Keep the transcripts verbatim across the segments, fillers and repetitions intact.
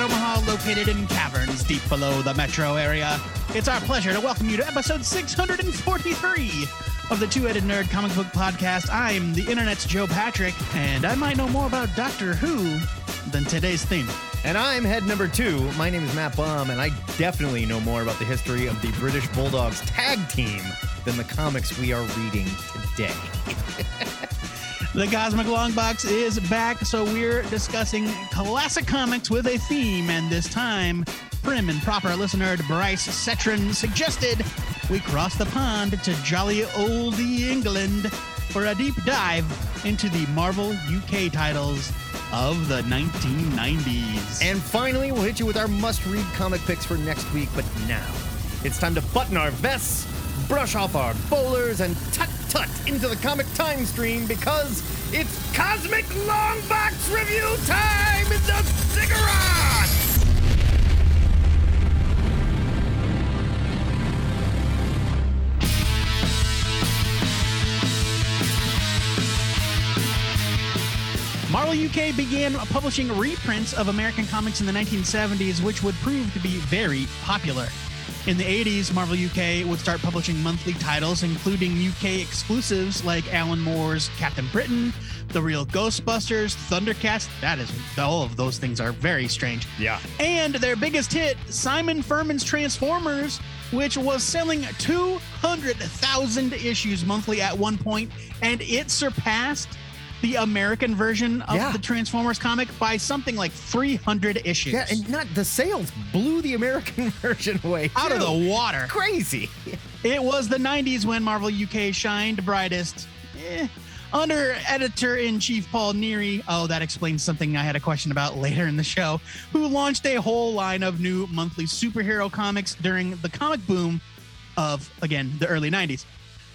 Omaha, located in caverns deep below the metro area, it's our pleasure to welcome you to episode six forty-three of the Two-Headed Nerd comic book podcast. I'm the internet's Joe Patrick, and I might know more about Doctor Who than today's theme. And I'm head number two. My name is Matt Baum, and I definitely know more about the history of the British Bulldogs tag team than the comics we are reading today. The Cosmic Long Box is back, so we're discussing classic comics with a theme, and this time, prim and proper listener Bryce Setron suggested we cross the pond to jolly old England for a deep dive into the Marvel U K titles of the nineteen nineties. And finally, we'll hit you with our must-read comic picks for next week, but now it's time to button our vests, brush off our bowlers, and tut-tut into the comic time stream, because it's Cosmic Long Box Review time in the Ziggurat! Marvel U K began publishing reprints of American comics in the nineteen seventies, which would prove to be very popular. In the eighties, Marvel U K would start publishing monthly titles, including U K exclusives like Alan Moore's Captain Britain, The Real Ghostbusters, Thundercats. That is, all of those things are very strange. Yeah. And their biggest hit, Simon Furman's Transformers, which was selling two hundred thousand issues monthly at one point, and it surpassed the American version of yeah. the Transformers comic by something like three hundred issues. Yeah, and not the sales blew the American version away. Out Ew. Of the water. Crazy. It was the nineties when Marvel U K shined brightest. Eh. Under editor-in-chief Paul Neary, oh, that explains something I had a question about later in the show, who launched a whole line of new monthly superhero comics during the comic boom of, again, the early nineties.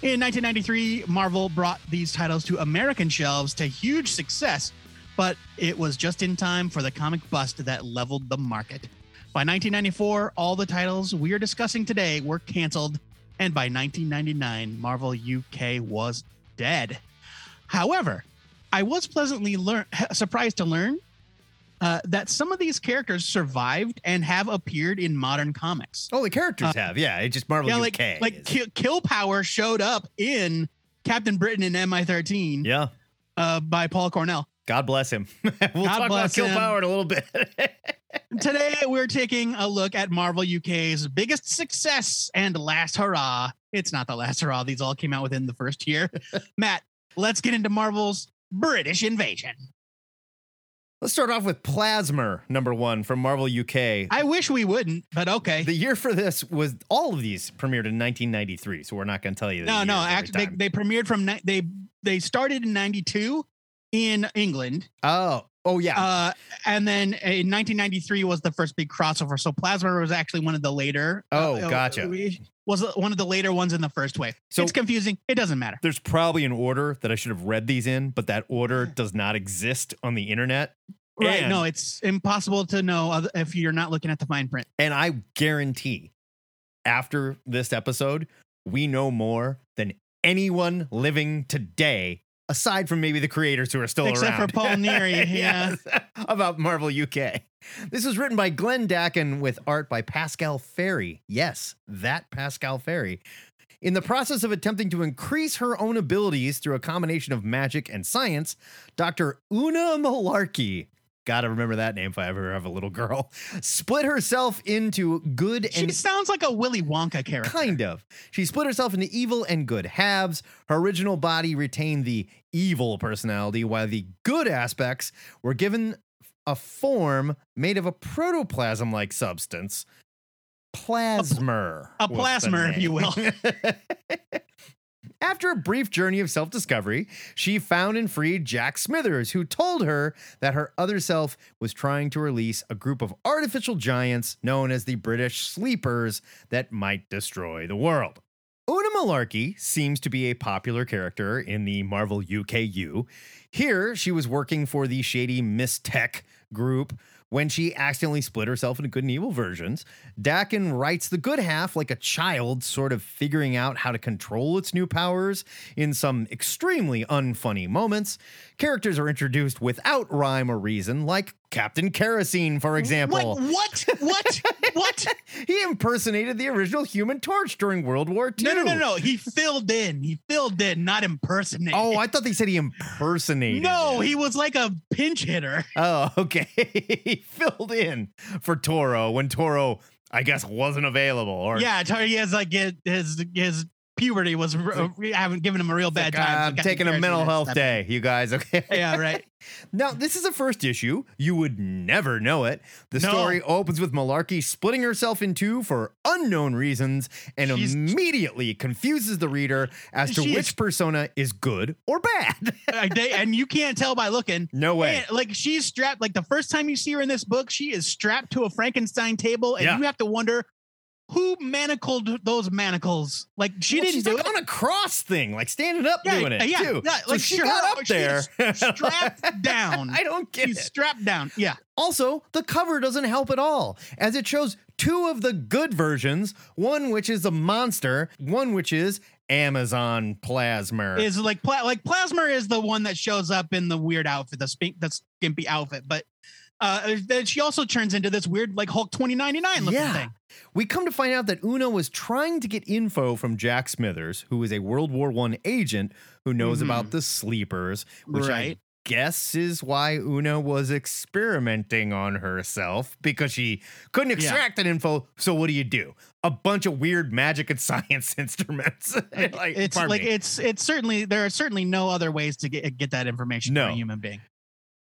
In nineteen ninety-three, Marvel brought these titles to American shelves to huge success, but it was just in time for the comic bust that leveled the market. By nineteen ninety-four, all the titles we are discussing today were canceled, and by nineteen ninety-nine, Marvel U K was dead. However, I was pleasantly lear- surprised to learn uh, that some of these characters survived and have appeared in modern comics. Oh, the characters uh, have, yeah. It's just Marvel yeah, U K. Like, like Kill, Kill Power showed up in Captain Britain and M I thirteen yeah. uh, by Paul Cornell. God bless him. we'll God talk about Kill him. Power in a little bit. Today, we're taking a look at Marvel U K's biggest success and last hurrah. It's not the last hurrah. These all came out within the first year. Matt, let's get into Marvel's British invasion. Let's start off with Plasmer, number one, from Marvel U K. I wish we wouldn't, but okay. The year for this was, all of these premiered in nineteen ninety-three, so we're not going to tell you. No, no, actually, they, they premiered from, they they started in ninety-two in England. Oh, oh yeah. Uh, and then in nineteen ninety-three was the first big crossover, so Plasmer was actually one of the later. Oh, uh, gotcha. We, was one of the later ones in the first wave. So it's confusing. It doesn't matter. There's probably an order that I should have read these in, but that order does not exist on the internet. Right. And no, it's impossible to know if you're not looking at the fine print. And I guarantee after this episode, we know more than anyone living today, aside from maybe the creators who are still Except around. Except for Paul Neary. Yeah. Yes. About Marvel U K. This was written by Glenn Dakin with art by Pascal Ferry. Yes, that Pascal Ferry. In the process of attempting to increase her own abilities through a combination of magic and science, Doctor Una Malarkey, gotta remember that name if I ever have a little girl, split herself into good and... She sounds like a Willy Wonka character. Kind of. She split herself into evil and good halves. Her original body retained the evil personality, while the good aspects were given a form made of a protoplasm-like substance. Plasmer. A, pl- a plasmer, if you will. After a brief journey of self-discovery, she found and freed Jack Smithers, who told her that her other self was trying to release a group of artificial giants known as the British Sleepers that might destroy the world. Malarkey seems to be a popular character in the Marvel U K U. Here, she was working for the shady Mys-Tech group when she accidentally split herself into good and evil versions. Dakin writes the good half like a child, sort of figuring out how to control its new powers in some extremely unfunny moments. Characters are introduced without rhyme or reason, like Captain Kerosene, for example. What? What? What? What? He impersonated the original Human Torch during World War Two. No, no, no, no. He filled in. He filled in, not impersonated. Oh, I thought they said he impersonated. No, he was like a pinch hitter. Oh, okay. He filled in for Toro when Toro, I guess, wasn't available. Or yeah, Toro has like his his. puberty was we haven't given him a real it's bad like, time. I'm taking a mental health day, you guys. Okay. Yeah, right. Now, this is a first issue. You would never know it. The no. story opens with Malarkey splitting herself in two for unknown reasons and She's, immediately confuses the reader as to which is, persona is good or bad. They, and you can't tell by looking. No way. Man, like she's strapped. Like the first time you see her in this book, she is strapped to a Frankenstein table, and yeah. you have to wonder, who manacled those manacles? Like she well, didn't she's do like it on a cross thing, like standing up yeah, doing it yeah, too. Yeah, like so she got up there, strapped down. I don't get she's it. She's strapped down. Yeah. Also, the cover doesn't help at all, as it shows two of the good versions, one which is a monster, one which is Amazon Plasmer. Is like pla- like Plasmer is the one that shows up in the weird outfit, the sp- the skimpy outfit, but. Uh, then she also turns into this weird, like, Hulk twenty ninety-nine looking yeah. thing. We come to find out that Una was trying to get info from Jack Smithers, who is a World War One agent who knows mm-hmm. about the sleepers, which right. I guess is why Una was experimenting on herself, because she couldn't extract yeah. that info. So what do you do? A bunch of weird magic and science instruments. like, it's like me. it's it's certainly there are certainly no other ways to get get that information no. from a human being.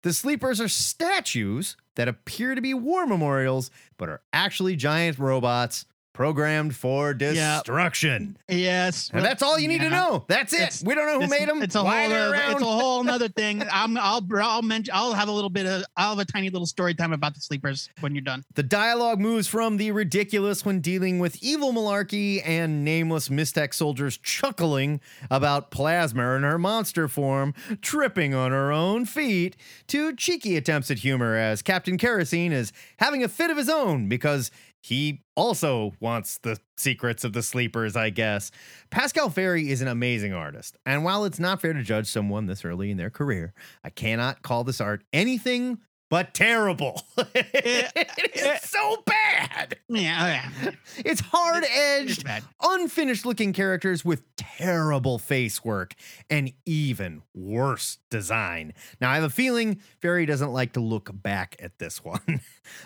The sleepers are statues that appear to be war memorials, but are actually giant robots programmed for destruction. Yep. Yes. And well, that's all you need yeah. to know. That's it. It's, we don't know who made them. It's a whole other, it's a whole other thing. I'm, I'll, I'll, mention, I'll have a little bit of, I'll have a tiny little story time about the sleepers when you're done. The dialogue moves from the ridiculous when dealing with evil Malarkey and nameless Mys-Tech soldiers chuckling about Plasmer in her monster form, tripping on her own feet, to cheeky attempts at humor as Captain Kerosene is having a fit of his own because he also wants the secrets of the sleepers, I guess. Pascal Ferry is an amazing artist, and while it's not fair to judge someone this early in their career, I cannot call this art anything but terrible. It, it is it, so bad. Yeah, yeah. It's hard-edged, it's unfinished-looking characters with terrible face work and even worse design. Now, I have a feeling Ferry doesn't like to look back at this one.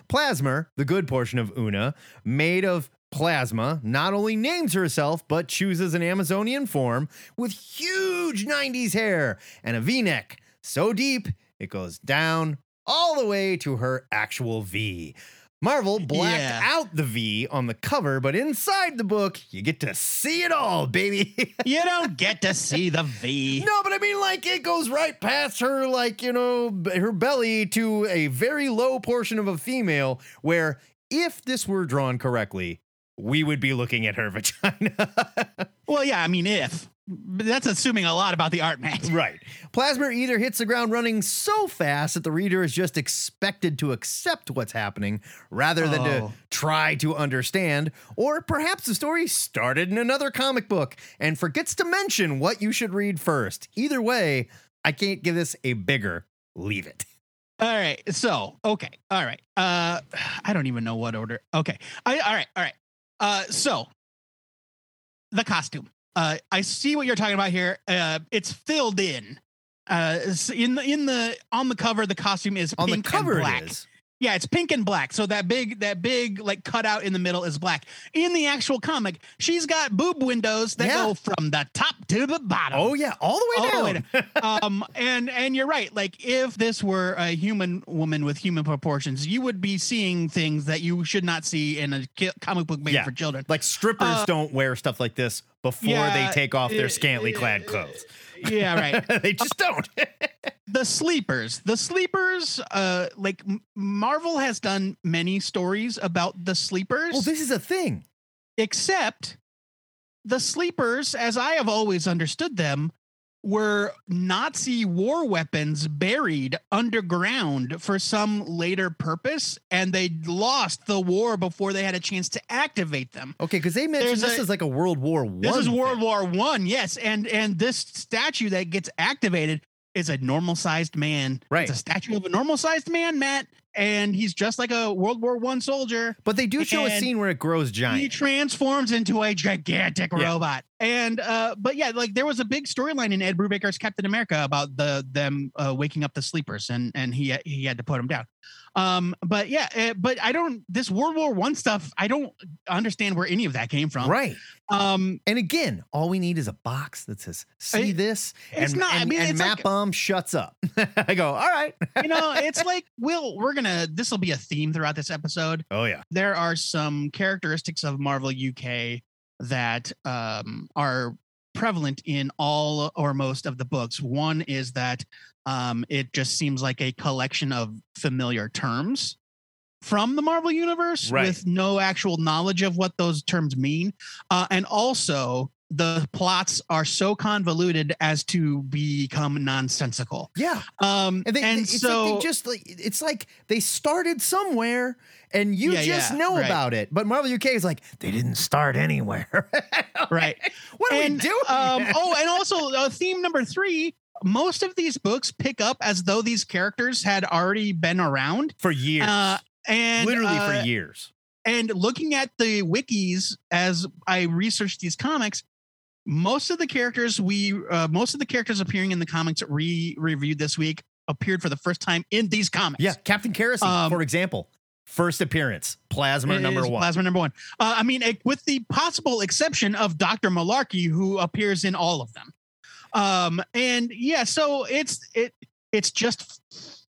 Plasmer, the good portion of Una, made of plasma, not only names herself, but chooses an Amazonian form with huge nineties hair and a V-neck so deep it goes down all the way to her actual V. Marvel blacked yeah. out the V on the cover, but inside the book, you get to see it all, baby. You don't get to see the V. No, but I mean, like, it goes right past her, like, you know, her belly to a very low portion of a female where, if this were drawn correctly, we would be looking at her vagina. Well, yeah, I mean, if. But that's assuming a lot about the art, man. Right. Plasmer either hits the ground running so fast that the reader is just expected to accept what's happening rather than oh. to try to understand, or perhaps the story started in another comic book and forgets to mention what you should read first. Either way, I can't give this a bigger leave it. All right. So, okay. All right. Uh, I don't even know what order. Okay. I, all right. All right. Uh, so, the costume. Uh, I see what you're talking about here. Uh, it's filled in. Uh, it's in the in the on the cover, the costume is on pink the cover and black. It is. Yeah, it's pink and black. So that big that big like cutout in the middle is black. In the actual comic, she's got boob windows that yeah. go from the top to the bottom. Oh yeah, all the way all down. The way down. um, and and you're right. Like if this were a human woman with human proportions, you would be seeing things that you should not see in a ki- comic book made yeah. for children. Like strippers uh, don't wear stuff like this before yeah, they take off their scantily uh, clad clothes. Yeah, right. They just don't. The sleepers. The sleepers, uh, like Marvel has done many stories about the sleepers. Well, this is a thing. Except the sleepers, as I have always understood them, were Nazi war weapons buried underground for some later purpose, and they lost the war before they had a chance to activate them. Okay, because they mentioned There's this a, is like a World War One. This is World War One, yes, and and this statue that gets activated is a normal-sized man. Right. It's a statue of a normal-sized man, Matt, and he's just like a World War One soldier. But they do show a scene where it grows giant. He transforms into a gigantic yeah. robot. And, uh, but yeah, like there was a big storyline in Ed Brubaker's Captain America about the them uh, waking up the sleepers, and and he he had to put them down. Um, but yeah, it, but I don't, this World War One stuff, I don't understand where any of that came from. Right. Um, and again, all we need is a box that says, see it, this it's and, not, and, I mean, and it's Matt like, Bum shuts up. I go, all right. You know, it's like, we'll, we're going to, this will be a theme throughout this episode. Oh yeah. There are some characteristics of Marvel U K that, um, are prevalent in all or most of the books. One is that, Um, it just seems like a collection of familiar terms from the Marvel Universe right. with no actual knowledge of what those terms mean. Uh, and also, the plots are so convoluted as to become nonsensical. Yeah. Um, and they, and it's so like they just like, it's like they started somewhere and you yeah, just yeah, know right. about it. But Marvel U K is like, they didn't start anywhere. Right. What are and, we doing? Um, oh, and also uh, theme number three. Most of these books pick up as though these characters had already been around for years, uh, and literally uh, for years. And looking at the wikis as I researched these comics, most of the characters we, uh, most of the characters appearing in the comics re-reviewed this week appeared for the first time in these comics. Yeah, Captain Kerosene, um, for example. First appearance, Plasmer number one. Plasmer number one. Uh, I mean, it, with the possible exception of Doctor Malarkey, who appears in all of them. Um, and yeah, so it's, it, it's just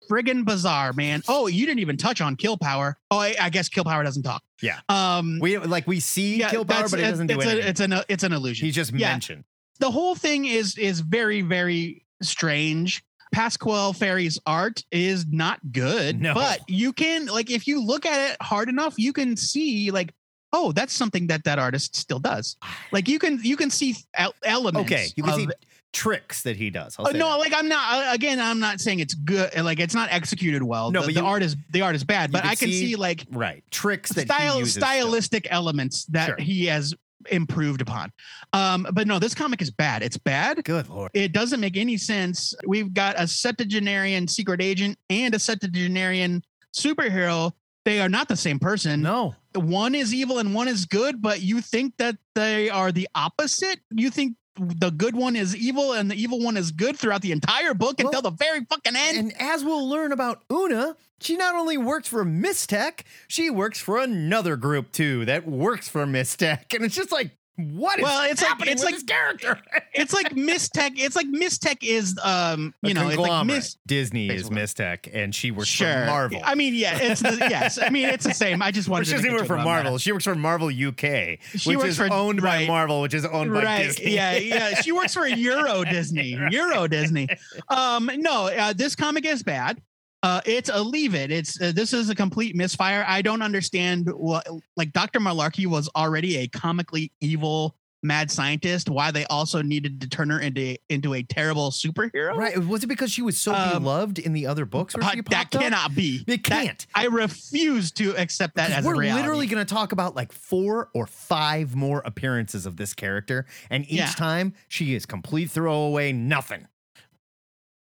friggin' bizarre, man. Oh, you didn't even touch on Kill Power. Oh, I, I guess Kill Power doesn't talk. Yeah. Um, we like, we see yeah, Kill Power, but it doesn't do it's anything. A, it's an, it's an illusion. He's just yeah. mentioned. The whole thing is, is very, very strange. Pascal Ferry's art is not good, no. but you can, like, if you look at it hard enough, you can see like, oh, that's something that that artist still does. Like you can, you can see elements. Okay. You can of, see tricks that he does. I'll uh, say no, that. Like I'm not, again, I'm not saying it's good. Like it's not executed well. No, the, but you, the art is, the art is bad, but can I can see, see like right tricks that style, he uses stylistic still. Elements that sure. he has improved upon. Um, but no, this comic is bad. It's bad. Good Lord. It doesn't make any sense. We've got a septuagenarian secret agent and a septuagenarian superhero. They are not the same person. No. One is evil and one is good, but you think that they are the opposite? You think the good one is evil and the evil one is good throughout the entire book well, until the very fucking end? And as we'll learn about Una, she not only works for Mys-Tech, she works for another group too that works for Mys-Tech. And it's just like, what is well, it's happening like, it's with like, this character? It's like Mys-Tech. It's like Mys-Tech is, um, you a know, it's like Miss Disney is Mys-Tech, and she works sure. for Marvel. I mean, yeah, it's the, yes. I mean, it's the same. I just wanted she to. She doesn't work for Marvel. That. She works for Marvel U K, she which is for, owned right. by Marvel, which is owned right. by Disney. Yeah, yeah. She works for Euro Disney. Right. Euro Disney. Um, no, uh, this comic is bad. Uh, it's a leave it. It's uh, this is a complete misfire. I don't understand what like Doctor Malarkey was already a comically evil mad scientist. Why they also needed to turn her into into a terrible superhero? Right? Was it because she was so um, beloved in the other books? Or she that up? Cannot be. It can't. That, I refuse to accept that as a reality. We're literally going to talk about like four or five more appearances of this character, and each yeah. time she is complete throwaway, nothing.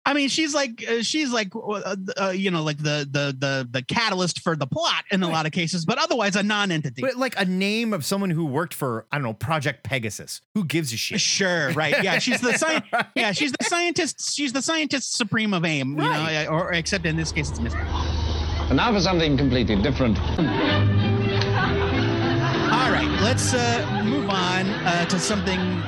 I mean, she's like uh, she's like, uh, uh, you know, like the the the the catalyst for the plot in a lot of cases, but otherwise a non-entity. But like a name of someone who worked for, I don't know, Project Pegasus. Who gives a shit? Sure. Right. Yeah. She's the sci- right. Yeah, she's the scientist. She's the scientist supreme of AIM, right. you know, or except in this case, it's Mister And now for something completely different. All right, let's uh, move on uh, to something.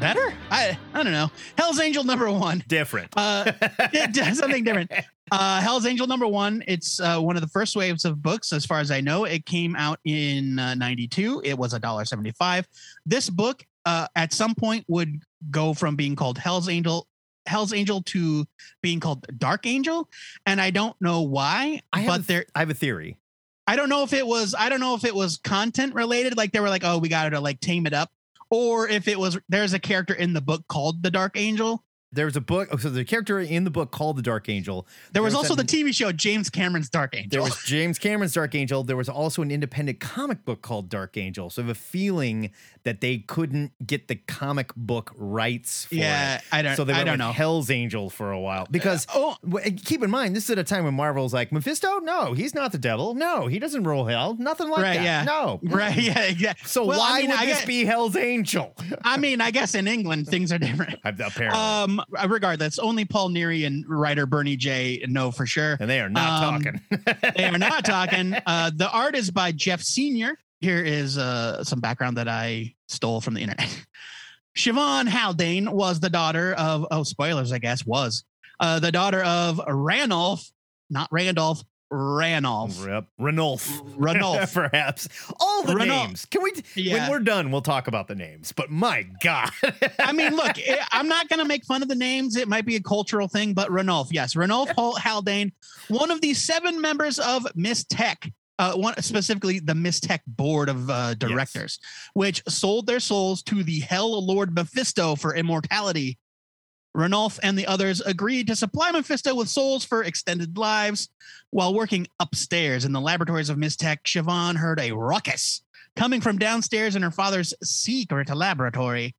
Better? I I don't know. Hell's Angel number one. Different. Uh, it does something different. Uh, Hell's Angel number one. It's uh, one of the first waves of books, as far as I know. It came out in uh, ninety-two. It was one dollar and seventy-five cents. This book, uh, at some point, would go from being called Hell's Angel, Hell's Angel to being called Dark Angel, and I don't know why. I but have, there, I have a theory. I don't know if it was, I don't know if it was content related. Like they were like, oh, we got to like tame it up. Or if it was, there's a character in the book called the Dark Angel. There's a book. So the character in the book called the Dark Angel. There was, there was also that, the T V show, James Cameron's Dark Angel. There was James Cameron's Dark Angel. There was also an independent comic book called Dark Angel. So I have a feeling that they couldn't get the comic book rights for yeah, it. I don't, so they went I don't know. Hell's Angel for a while. Because uh, oh, keep in mind, this is at a time when Marvel's like, Mephisto? No, he's not the devil. No, he doesn't rule hell. Nothing like right, that. Yeah. No. Right, yeah, exactly. So well, why I mean, would I this guess, be Hell's Angel? I mean, I guess in England, things are different. Apparently. Um, Regardless, only Paul Neary and writer Bernie J know for sure. And they are not um, talking. They are not talking. Uh, the art is by Jeff Senior. Here is uh, some background that I stole from the internet. Siobhan Haldane was the daughter of, oh, spoilers, I guess, was uh, the daughter of Ranulph, not Randolph, Ranulph. Rip. Ranulph. Ranulph. Perhaps. All the Ranulph. Names. Can we, yeah. When we're done, we'll talk about the names, but my God. I mean, look, it, I'm not going to make fun of the names. It might be a cultural thing, but Ranulph, yes. Ranulph Haldane, one of the seven members of Mys-Tech, uh, one, specifically the Mys-Tech board of uh, directors, yes. which sold their souls to the Hell Lord Mephisto for immortality. Ranulph and the others agreed to supply Mephisto with souls for extended lives. While working upstairs in the laboratories of Mys-Tech, Siobhan heard a ruckus coming from downstairs in her father's secret laboratory.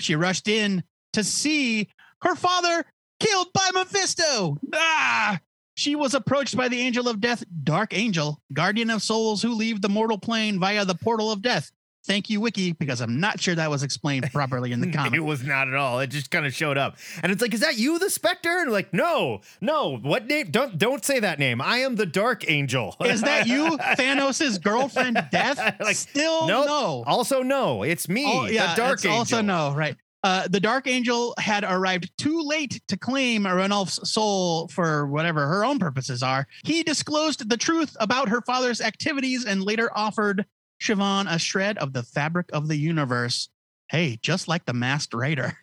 She rushed in to see her father killed by Mephisto. Ah! She was approached by the Angel of Death, Dark Angel, guardian of souls who leave the mortal plane via the portal of death. Thank you, Wiki, because I'm not sure that was explained properly in the comic. It was not at all. It just kind of showed up. And it's like, is that you, the Spectre? And like, no, no. What name? Don't don't say that name. I am the Dark Angel. Is that you, Thanos' girlfriend, Death? Like, Still nope. no. Also no. It's me, oh, yeah, the Dark it's Angel. Also no, right. Uh, the Dark Angel had arrived too late to claim Ranulph's soul for whatever her own purposes are. He disclosed the truth about her father's activities and later offered Siobhan a shred of the fabric of the universe. Hey, just like the Masked Raider.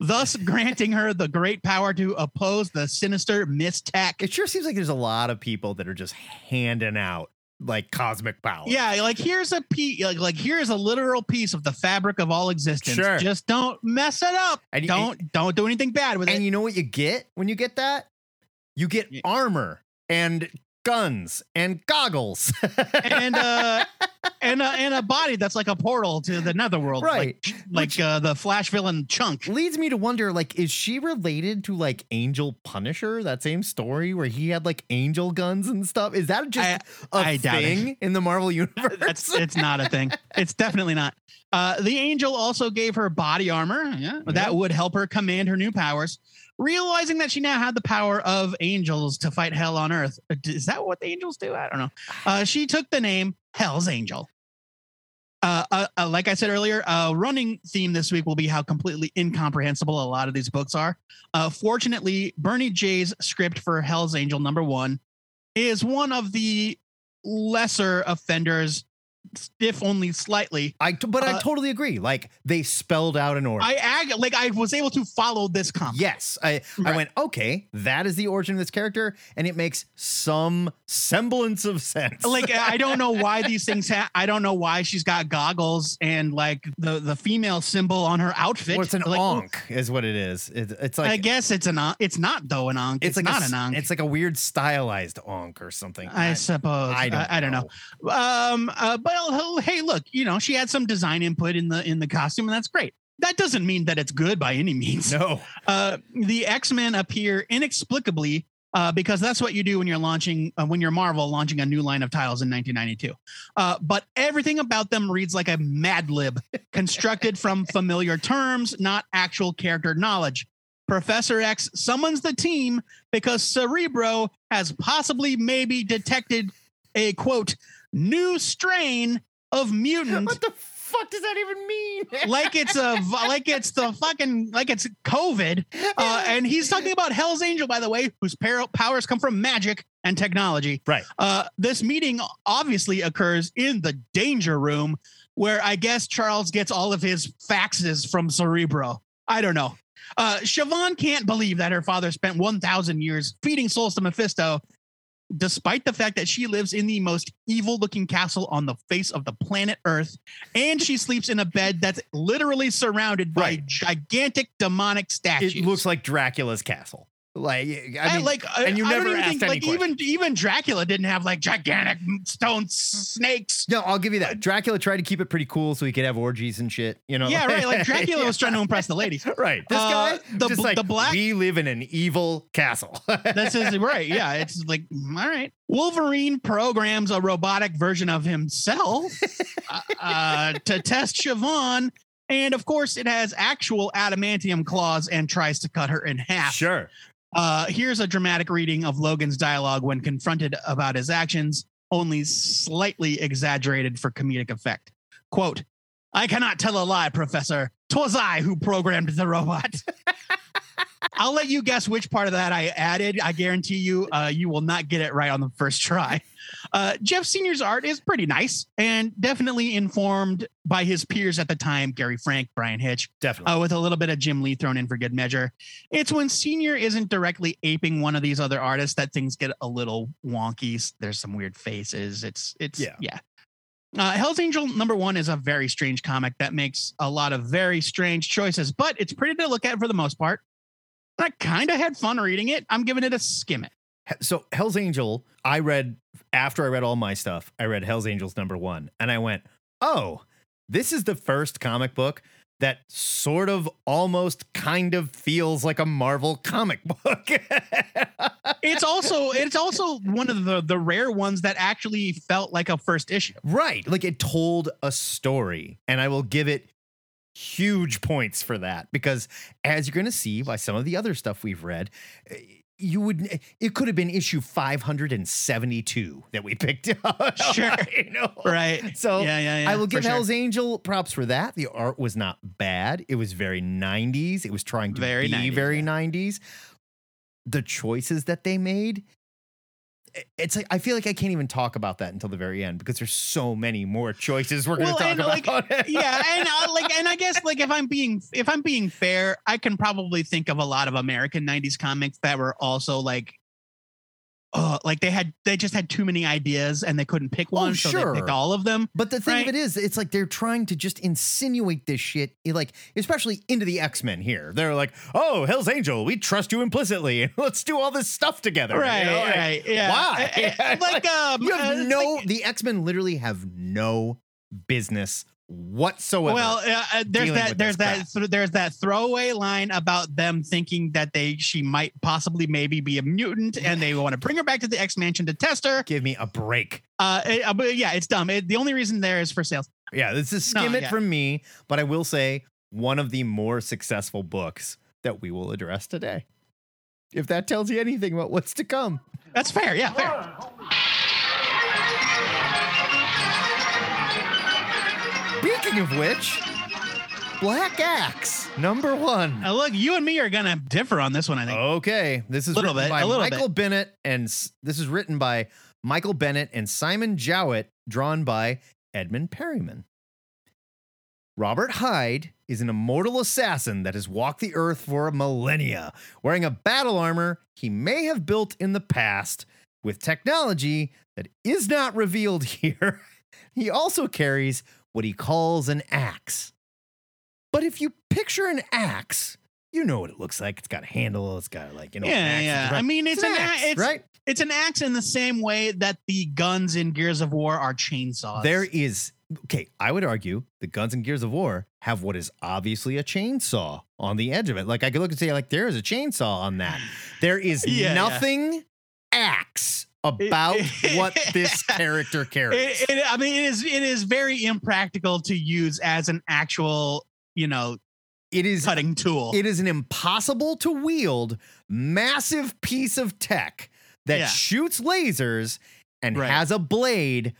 Thus granting her the great power to oppose the sinister Mys-Tech. It sure seems like there's a lot of people that are just handing out like cosmic power. Yeah, like here's a piece, like, like here's a literal piece of the fabric of all existence. Sure. Just don't mess it up. And don't and, don't do anything bad with and it. And you know what you get when you get that? You get yeah. armor and guns and goggles and uh and a, and a body that's like a portal to the netherworld, right? Like, like Which, uh, the Flash villain Chunk. Leads me to wonder, like, is she related to like Angel Punisher? That same story where he had like angel guns and stuff. Is that just I, a I thing in the Marvel universe? That's it's not a thing. It's definitely not. Uh, the angel also gave her body armor. Yeah, yeah. That would help her command her new powers. Realizing that she now had the power of angels to fight hell on earth. Is that what the angels do? I don't know. Uh, she took the name Hell's Angel. Uh, uh, uh, like I said earlier, a uh, running theme this week will be how completely incomprehensible a lot of these books are. Uh, fortunately, Bernie J's script for Hell's Angel number one is one of the lesser offenders, if only slightly. I t- but uh, I totally agree. Like they spelled out an origin. I ag- like I was able to follow this comic. Yes, I right. I went okay. That is the origin of this character, and it makes some semblance of sense. Like I don't know why these things. Ha- I don't know why she's got goggles and like the, the female symbol on her outfit. Well, it's an like, onk, oh. is what it is. It, it's like I guess it's an. On- it's not though an onk. It's, it's like not a, an onk. It's like a weird stylized onk or something. I, I suppose. I don't. I, I don't know. know. Um, uh, but. Well, hey, look, you know, she had some design input in the in the costume, and that's great. That doesn't mean that it's good by any means. No. Uh, the X-Men appear inexplicably uh, because that's what you do when you're launching uh, when you're Marvel launching a new line of titles in nineteen ninety-two. Uh, but everything about them reads like a Mad Lib constructed from familiar terms, not actual character knowledge. Professor X summons the team because Cerebro has possibly maybe detected a, quote, new strain of mutant. What the fuck does that even mean? Like it's a like it's the fucking like it's COVID. Uh, and he's talking about Hell's Angel, by the way, whose par- powers come from magic and technology. Right. Uh, this meeting obviously occurs in the danger room, where I guess Charles gets all of his faxes from Cerebro. I don't know. Uh, Siobhan can't believe that her father spent one thousand years feeding souls to Mephisto. despite the fact that she lives in the most evil-looking castle on the face of the planet Earth, and she sleeps in a bed that's literally surrounded by right. gigantic demonic statues. It looks like Dracula's castle. Like, I mean, like, and you never asked any questions. Even even Dracula didn't have like gigantic stone snakes. No, I'll give you that. Dracula tried to keep it pretty cool so he could have orgies and shit. You know, yeah, right. Like Dracula yeah. was trying to impress the ladies, right? This uh, guy, the just like, the black. We live in an evil castle. This is right. Yeah, it's like all right. Wolverine programs a robotic version of himself uh, uh, to test Siobhan. And of course, it has actual adamantium claws and tries to cut her in half. Sure. Uh, here's a dramatic reading of Logan's dialogue when confronted about his actions, only slightly exaggerated for comedic effect. Quote, "I cannot tell a lie, Professor. 'Twas I who programmed the robot." I'll let you guess which part of that I added. I guarantee you, uh, you will not get it right on the first try. Uh, Jeff Senior's art is pretty nice and definitely informed by his peers at the time, Gary Frank, Brian Hitch, definitely uh, with a little bit of Jim Lee thrown in for good measure. It's when Senior isn't directly aping one of these other artists that things get a little wonky. There's some weird faces. It's it's yeah. yeah. Uh, Hell's Angel number one is a very strange comic that makes a lot of very strange choices, but it's pretty to look at for the most part. I kind of had fun reading it. I'm giving it a skim it. So Hell's Angel, I read after I read all my stuff, I read Hell's Angels number one and I went, oh, this is the first comic book that sort of almost kind of feels like a Marvel comic book. It's also it's also one of the, the rare ones that actually felt like a first issue. Right. Like it told a story, and I will give it huge points for that, because as you're going to see by some of the other stuff we've read, you would it could have been issue five hundred seventy-two that we picked up. Sure. You know? Right. So yeah, yeah, yeah, I will give sure. Hell's Angel props for that. The art was not bad. It was very nineties. It was trying to very be nineties, very yeah. nineties. The choices that they made, it's like I feel like I can't even talk about that until the very end because there's so many more choices we're well, going to talk about. Like, yeah, and uh, like, and I guess like if I'm being if I'm being fair, I can probably think of a lot of American nineties comics that were also like, oh, like they had they just had too many ideas and they couldn't pick one, oh, sure. so they picked all of them. But the thing right? of it is, it's like they're trying to just insinuate this shit, like especially into the X-Men here. They're like, "Oh, Hell's Angel, we trust you implicitly. Let's do all this stuff together." Right, you know? Like, right, yeah. Why? It, it, like, um, you have uh, no. Like, the X-Men literally have no business whatsoever. Well, uh, there's that there's that th- there's that throwaway line about them thinking that they she might possibly maybe be a mutant and they want to bring her back to the X-Mansion to test her. Give me a break. Uh, it, uh but yeah, it's dumb. It, the only reason there is for sales. Yeah, this is skim no, it yeah. from me, but I will say one of the more successful books that we will address today. If that tells you anything about what's to come. That's fair. Yeah, fair. Speaking of which, Black Axe, number one. Now look, you and me are going to differ on this one, I think. Okay. This is little written bit, by Michael bit. Bennett, and this is written by Michael Bennett and Simon Jowett, drawn by Edmund Perryman. Robert Hyde is an immortal assassin that has walked the earth for a millennia, wearing a battle armor he may have built in the past with technology that is not revealed here. He also carries what he calls an axe. But if you picture an axe, you know what it looks like. It's got a handle. It's got like, you know, yeah, an axe yeah. I mean, it's, it's an, an axe, it's, right? It's an axe in the same way that the guns in Gears of War are chainsaws. There is, okay, I would argue the guns in Gears of War have what is obviously a chainsaw on the edge of it. Like I could look and say like, there is a chainsaw on that. There is yeah, nothing yeah. axe about what this character carries. It, it, I mean, it is it is very impractical to use as an actual, you know, it is cutting tool. It is an impossible to wield massive piece of tech that yeah. shoots lasers and right. has a blade,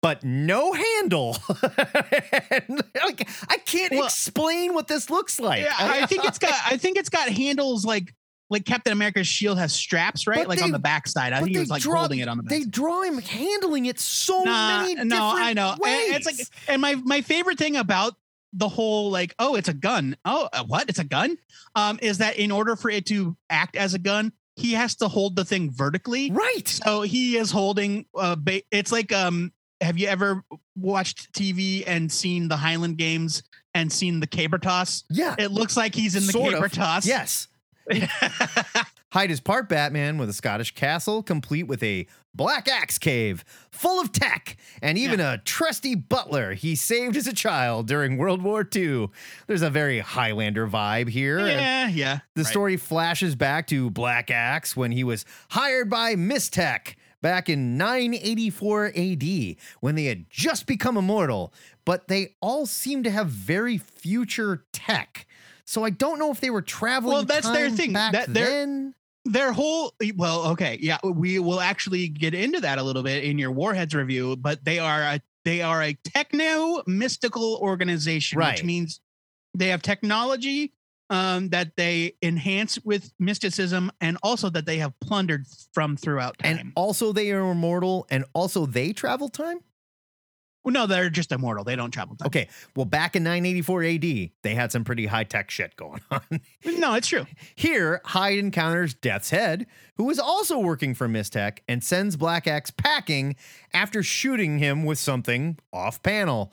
but no handle. Like, I can't well, explain what this looks like. Yeah, I think it's got. I think it's got handles like. Like Captain America's shield has straps, right? But like they, on the backside. I think he was like draw, holding it on the back. They draw him handling it so nah, many no, different ways. No, I know. And it's like, and my my favorite thing about the whole like, oh, it's a gun. Oh, what? It's a gun? Um, is that in order for it to act as a gun, he has to hold the thing vertically. Right. So he is holding uh, ba- it's like um have you ever watched T V and seen the Highland Games and seen the caber toss? Yeah. It looks like he's in the sort caber of. toss. Yes. Hyde is part Batman with a Scottish castle, complete with a Black Axe cave full of tech and even yeah. a trusty butler he saved as a child during World War Two. There's a very Highlander vibe here. Yeah, yeah. The right. story flashes back to Black Axe when he was hired by Mys-Tech back in nine eighty-four A D when they had just become immortal, but they all seem to have very future tech. So I don't know if they were traveling. Well, that's time their thing. Back that their, then. Their whole. Well, okay, yeah, we will actually get into that a little bit in your Warheads review. But they are a they are a techno mystical organization, right. which means they have technology um, that they enhance with mysticism, and also that they have plundered from throughout time. And also they are immortal, and also they travel time. Well, no, they're just immortal. They don't travel time. Okay. Well, back in nine eighty-four A D, they had some pretty high-tech shit going on. No, it's true. Here, Hyde encounters Death's Head, who is also working for Mys-Tech, and sends Black Axe packing after shooting him with something off-panel.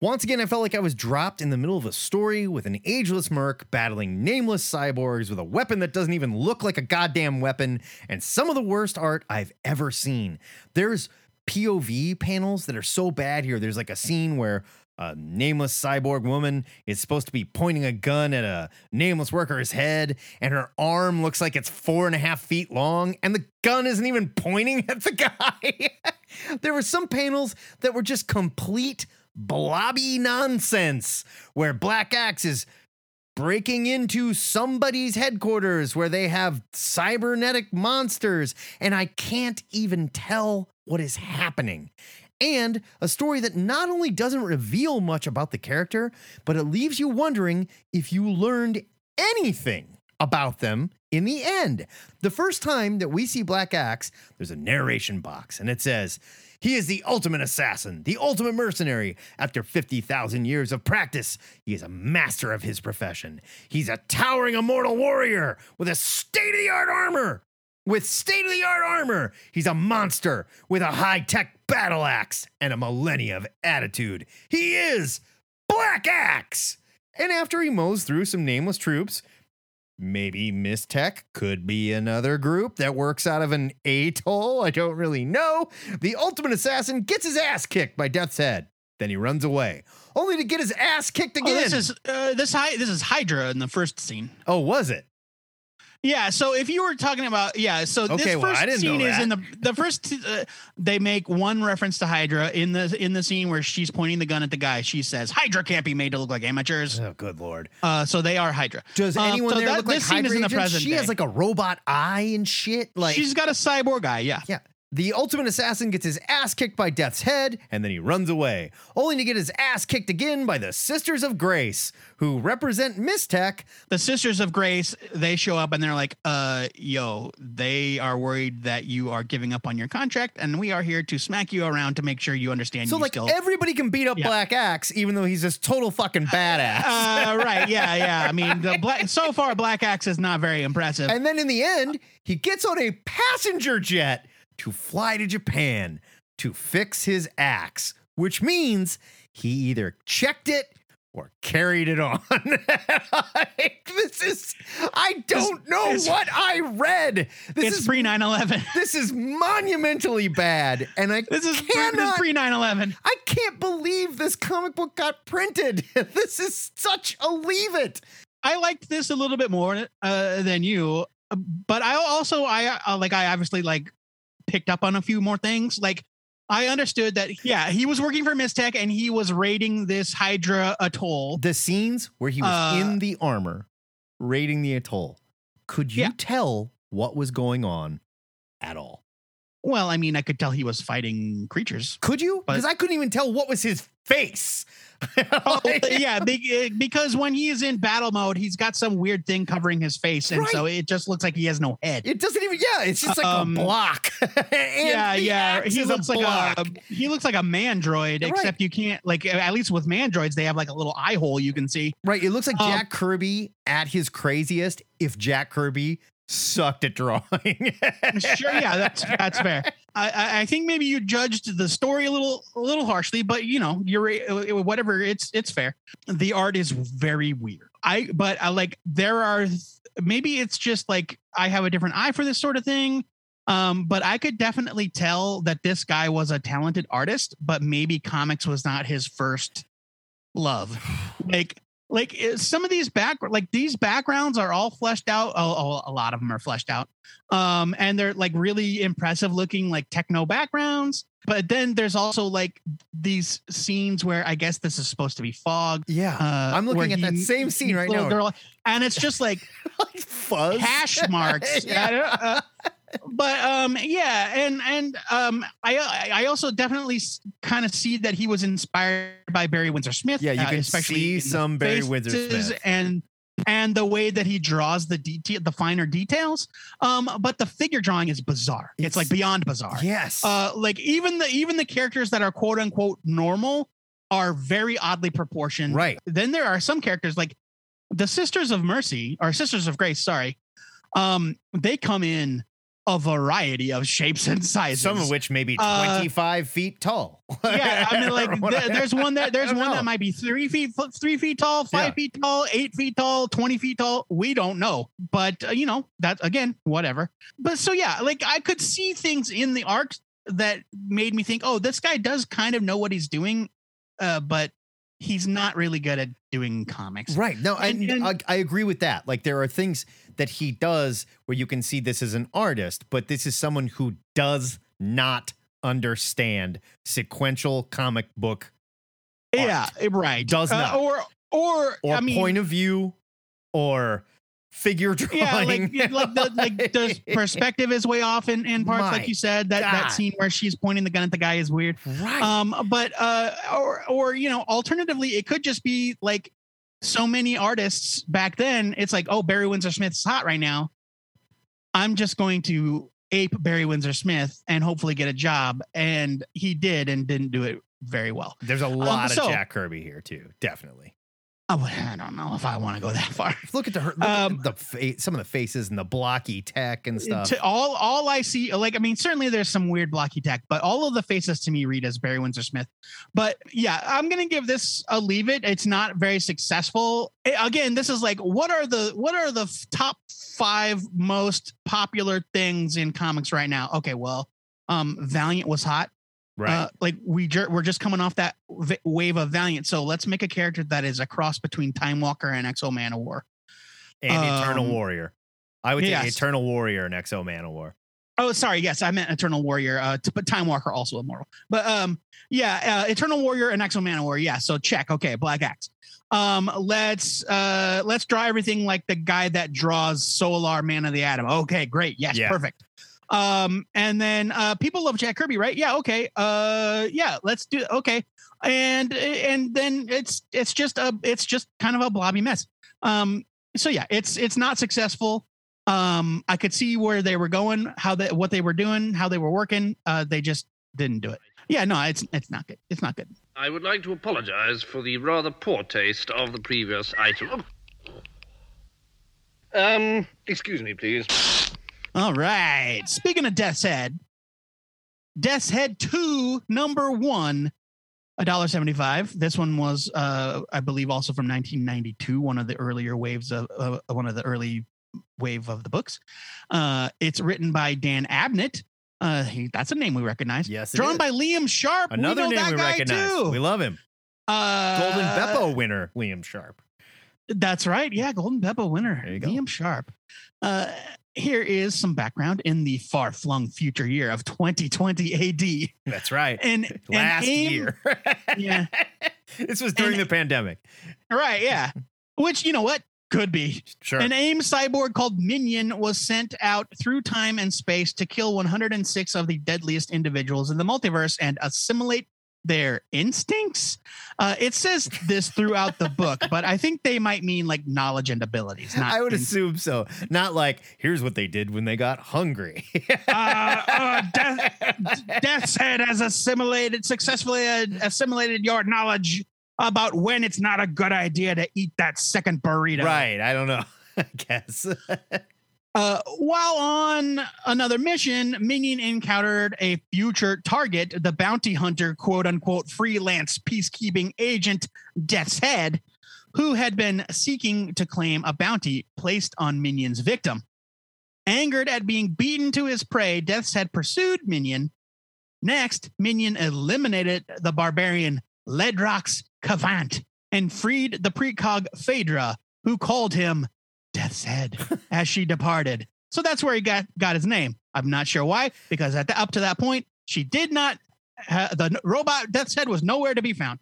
Once again, I felt like I was dropped in the middle of a story with an ageless merc battling nameless cyborgs with a weapon that doesn't even look like a goddamn weapon, and some of the worst art I've ever seen. There's P O V panels that are so bad here. There's like a scene where a nameless cyborg woman is supposed to be pointing a gun at a nameless worker's head, and her arm looks like it's four and a half feet long, and the gun isn't even pointing at the guy. There were some panels that were just complete blobby nonsense, where Black Axe is breaking into somebody's headquarters where they have cybernetic monsters, and I can't even tell what is happening. And a story that not only doesn't reveal much about the character, but it leaves you wondering if you learned anything about them in the end. The first time that we see Black Axe, there's a narration box, and it says, "He is the ultimate assassin, the ultimate mercenary. After fifty thousand years of practice, he is a master of his profession. He's a towering immortal warrior with a state-of-the-art armor. With state-of-the-art armor, he's a monster with a high-tech battle axe and a millennia of attitude. He is Black Axe." And after he mows through some nameless troops, maybe Mys-Tech could be another group that works out of an atoll, I don't really know, the ultimate assassin gets his ass kicked by Death's Head. Then he runs away, only to get his ass kicked again. Oh, this is uh, this hi- this is Hydra in the first scene. Oh, was it? Yeah, so if you were talking about, yeah, so okay, this first well, I didn't scene is in the the first uh, they make one reference to Hydra in the in the scene where she's pointing the gun at the guy. She says Hydra can't be made to look like amateurs. Oh, good lord! Uh, so they are Hydra. Does anyone uh, so there that, look like Hydra? This scene is in the present She day. Has like a robot eye and shit. Like she's got a cyborg eye. Yeah, yeah. The ultimate assassin gets his ass kicked by Death's Head, and then he runs away, only to get his ass kicked again by the Sisters of Grace, who represent Mys-Tech. The Sisters of Grace, they show up, and they're like, uh, yo, they are worried that you are giving up on your contract, and we are here to smack you around to make sure you understand. So, you like, still- everybody can beat up yeah. Black Axe, even though he's this total fucking badass. Uh, right, yeah, yeah. I mean, the Black- so far, Black Axe is not very impressive. And then in the end, he gets on a passenger jet to fly to Japan to fix his axe, which means he either checked it or carried it on. This is, I don't it's, know it's, what I read. This it's is pre nine eleven. This is monumentally bad. And I this is cannot, pre nine eleven. I can't believe this comic book got printed. This is such a leave it. I liked this a little bit more uh, than you, but I also, I uh, like, I obviously like, picked up on a few more things. Like I understood that yeah he was working for Mys-Tech and he was raiding this Hydra atoll. The scenes where he was uh, in the armor raiding the atoll, could you yeah. tell what was going on at all? Well, I mean, I could tell he was fighting creatures. Could you? Because I couldn't even tell what was his face. Oh, yeah, because when he is in battle mode, he's got some weird thing covering his face, and right. so it just looks like he has no head. It doesn't even. Yeah, it's just like um, a block. Yeah, yeah. He looks a like a, a he looks like a mandroid, right. except you can't. Like at least with mandroids, they have like a little eye hole you can see. Right. It looks like um, Jack Kirby at his craziest. If Jack Kirby sucked at drawing. Sure, yeah, that's that's fair. I, I think maybe you judged the story a little a little harshly, but you know, you're whatever. It's it's fair. The art is very weird. I but I like there are maybe it's just like I have a different eye for this sort of thing. Um, but I could definitely tell that this guy was a talented artist, but maybe comics was not his first love. Like, like some of these back, like these backgrounds are all fleshed out. Oh, a lot of them are fleshed out. Um, and they're like really impressive looking, like techno backgrounds. But then there's also like these scenes where I guess this is supposed to be fog. Yeah, uh, I'm looking at he, that same scene right now. Girl, and it's just like fuzz hash marks. Yeah. Uh, but um, yeah, and and um, I I also definitely kind of see that he was inspired by Barry Windsor Smith. Yeah, you can uh, especially see some Barry Windsor Smith and and the way that he draws the detail, the finer details. Um, but the figure drawing is bizarre. It's, it's like beyond bizarre. Yes. Uh, like even the even the characters that are quote unquote normal are very oddly proportioned. Right. Then there are some characters like the Sisters of Mercy or Sisters of Grace. Sorry. Um, they come in a variety of shapes and sizes, some of which may be twenty-five uh, feet tall. Yeah, I mean, like th- there's one that there's one know. that might be three feet, three feet tall, five yeah. feet tall, eight feet tall, twenty feet tall. We don't know, but uh, you know that again, whatever. But so yeah, like I could see things in the art that made me think, oh, this guy does kind of know what he's doing, uh, but he's not really good at doing comics. Right. No, and, and, and, I, I agree with that. Like there are things that he does where you can see this is an artist, but this is someone who does not understand sequential comic book art. Yeah, right. Does not. Uh, or or, or I mean, point of view or figure drawing. Yeah, like, like, the, like the perspective is way off in, in parts, My like you said, that, that scene where she's pointing the gun at the guy is weird. Right. Um, but, uh, or, or, you know, alternatively, it could just be like so many artists back then, it's like, oh, Barry Windsor Smith's hot right now. I'm just going to ape Barry Windsor Smith and hopefully get a job. And he did and didn't do it very well. There's a lot um, so, of Jack Kirby here too. Definitely. I don't know if I want to go that far. Look at the, look um, at the fa- some of the faces and the blocky tech and stuff. To all, all I see, like, I mean, certainly there's some weird blocky tech, but all of the faces to me read as Barry Windsor Smith. But yeah, I'm going to give this a leave it. It's not very successful. It, again, this is like, what are the, what are the top five most popular things in comics right now? Okay. Well, um, Valiant was hot. Right. Uh, like we jer- we're just coming off that v- wave of Valiant. So let's make a character that is a cross between Time Walker and X O Man of War. And um, Eternal Warrior. I would yes. say Eternal Warrior and X O Man of War. Oh, sorry. Yes, I meant Eternal Warrior. Uh, t- but Time Walker also immortal. But um, yeah, uh, Eternal Warrior and X O Man of War. Yeah. So check. Okay, Black Axe. Um, let's uh, let's draw everything like the guy that draws Solar Man of the Atom. Okay, great. Yes, yeah. Perfect. Um, and then, uh, people love Jack Kirby, right? Yeah. Okay. Uh, yeah, let's do Okay. And, and then it's, it's just a, it's just kind of a blobby mess. Um, so yeah, it's, it's not successful. Um, I could see where they were going, how they, what they were doing, how they were working. Uh, they just didn't do it. Yeah, no, it's, it's not good. It's not good. I would like to apologize for the rather poor taste of the previous item. Um, excuse me, please. All right. Speaking of Death's Head, Death's Head two, number one, one dollar and seventy-five cents. This one was, uh, I believe, also from nineteen ninety-two, one of the earlier waves of uh, one of the early wave of the books. Uh, it's written by Dan Abnett. Uh, he, that's a name we recognize. Yes, it Drawn is. by Liam Sharp. Another we know name that we guy recognize. Too. We love him. Uh, Golden Beppo winner, Liam Sharp. That's right. Yeah, Golden Beppo winner, Liam go. Sharp. Uh, Here is some background in the far-flung future year of twenty twenty A D. That's right. And last and AIM, year. Yeah. This was during and, the pandemic. Right, yeah. Which, you know what? Could be. Sure. An AIM cyborg called Minion was sent out through time and space to kill one hundred six of the deadliest individuals in the multiverse and assimilate their instincts. Uh, it says this throughout the book, but I think they might mean like knowledge and abilities. Not I would instincts. assume so. Not like here's what they did when they got hungry. uh, uh, death, Death's Head has assimilated successfully uh, assimilated your knowledge about when it's not a good idea to eat that second burrito. Right. I don't know. I guess. Uh, while on another mission, Minion encountered a future target, the bounty hunter, quote unquote, freelance peacekeeping agent, Death's Head, who had been seeking to claim a bounty placed on Minion's victim. Angered at being beaten to his prey, Death's Head pursued Minion. Next, Minion eliminated the barbarian Ledrox Cavant and freed the precog Phaedra, who called him Death's Head as she departed. So that's where he got, got his name. I'm not sure why, because at the, up to that point, she did not, uh, the robot Death's Head was nowhere to be found.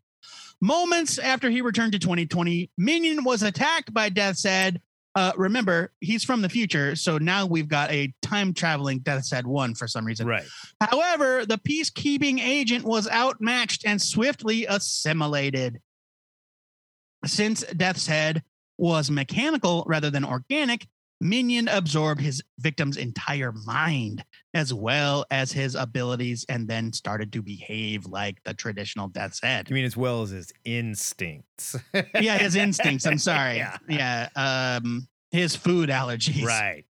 Moments after he returned to twenty twenty, Minion was attacked by Death's Head. Uh, remember, he's from the future, so now we've got a time-traveling Death's Head one for some reason. Right. However, the peacekeeping agent was outmatched and swiftly assimilated. Since Death's Head was mechanical rather than organic, Minion absorbed his victim's entire mind as well as his abilities and then started to behave like the traditional Death's Head. You mean as well as his instincts? Yeah, his instincts. I'm sorry. Yeah. yeah um, his food allergies. Right.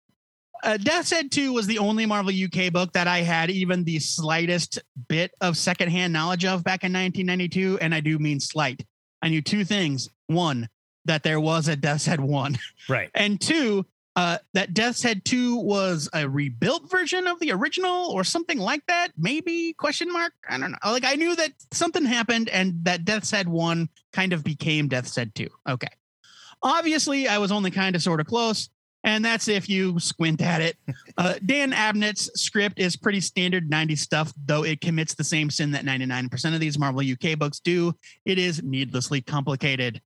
Uh, Death's Head two was the only Marvel U K book that I had even the slightest bit of secondhand knowledge of back in nineteen ninety-two. And I do mean slight. I knew two things. One, that there was a Death's Head one. Right. And two, Uh, that Death's Head two was a rebuilt version of the original or something like that, maybe, question mark? I don't know. Like, I knew that something happened and that Death's Head one kind of became Death's Head two. Okay. Obviously, I was only kind of sort of close, and that's if you squint at it. Uh, Dan Abnett's script is pretty standard nineties stuff, though it commits the same sin that ninety-nine percent of these Marvel U K books do. It is needlessly complicated.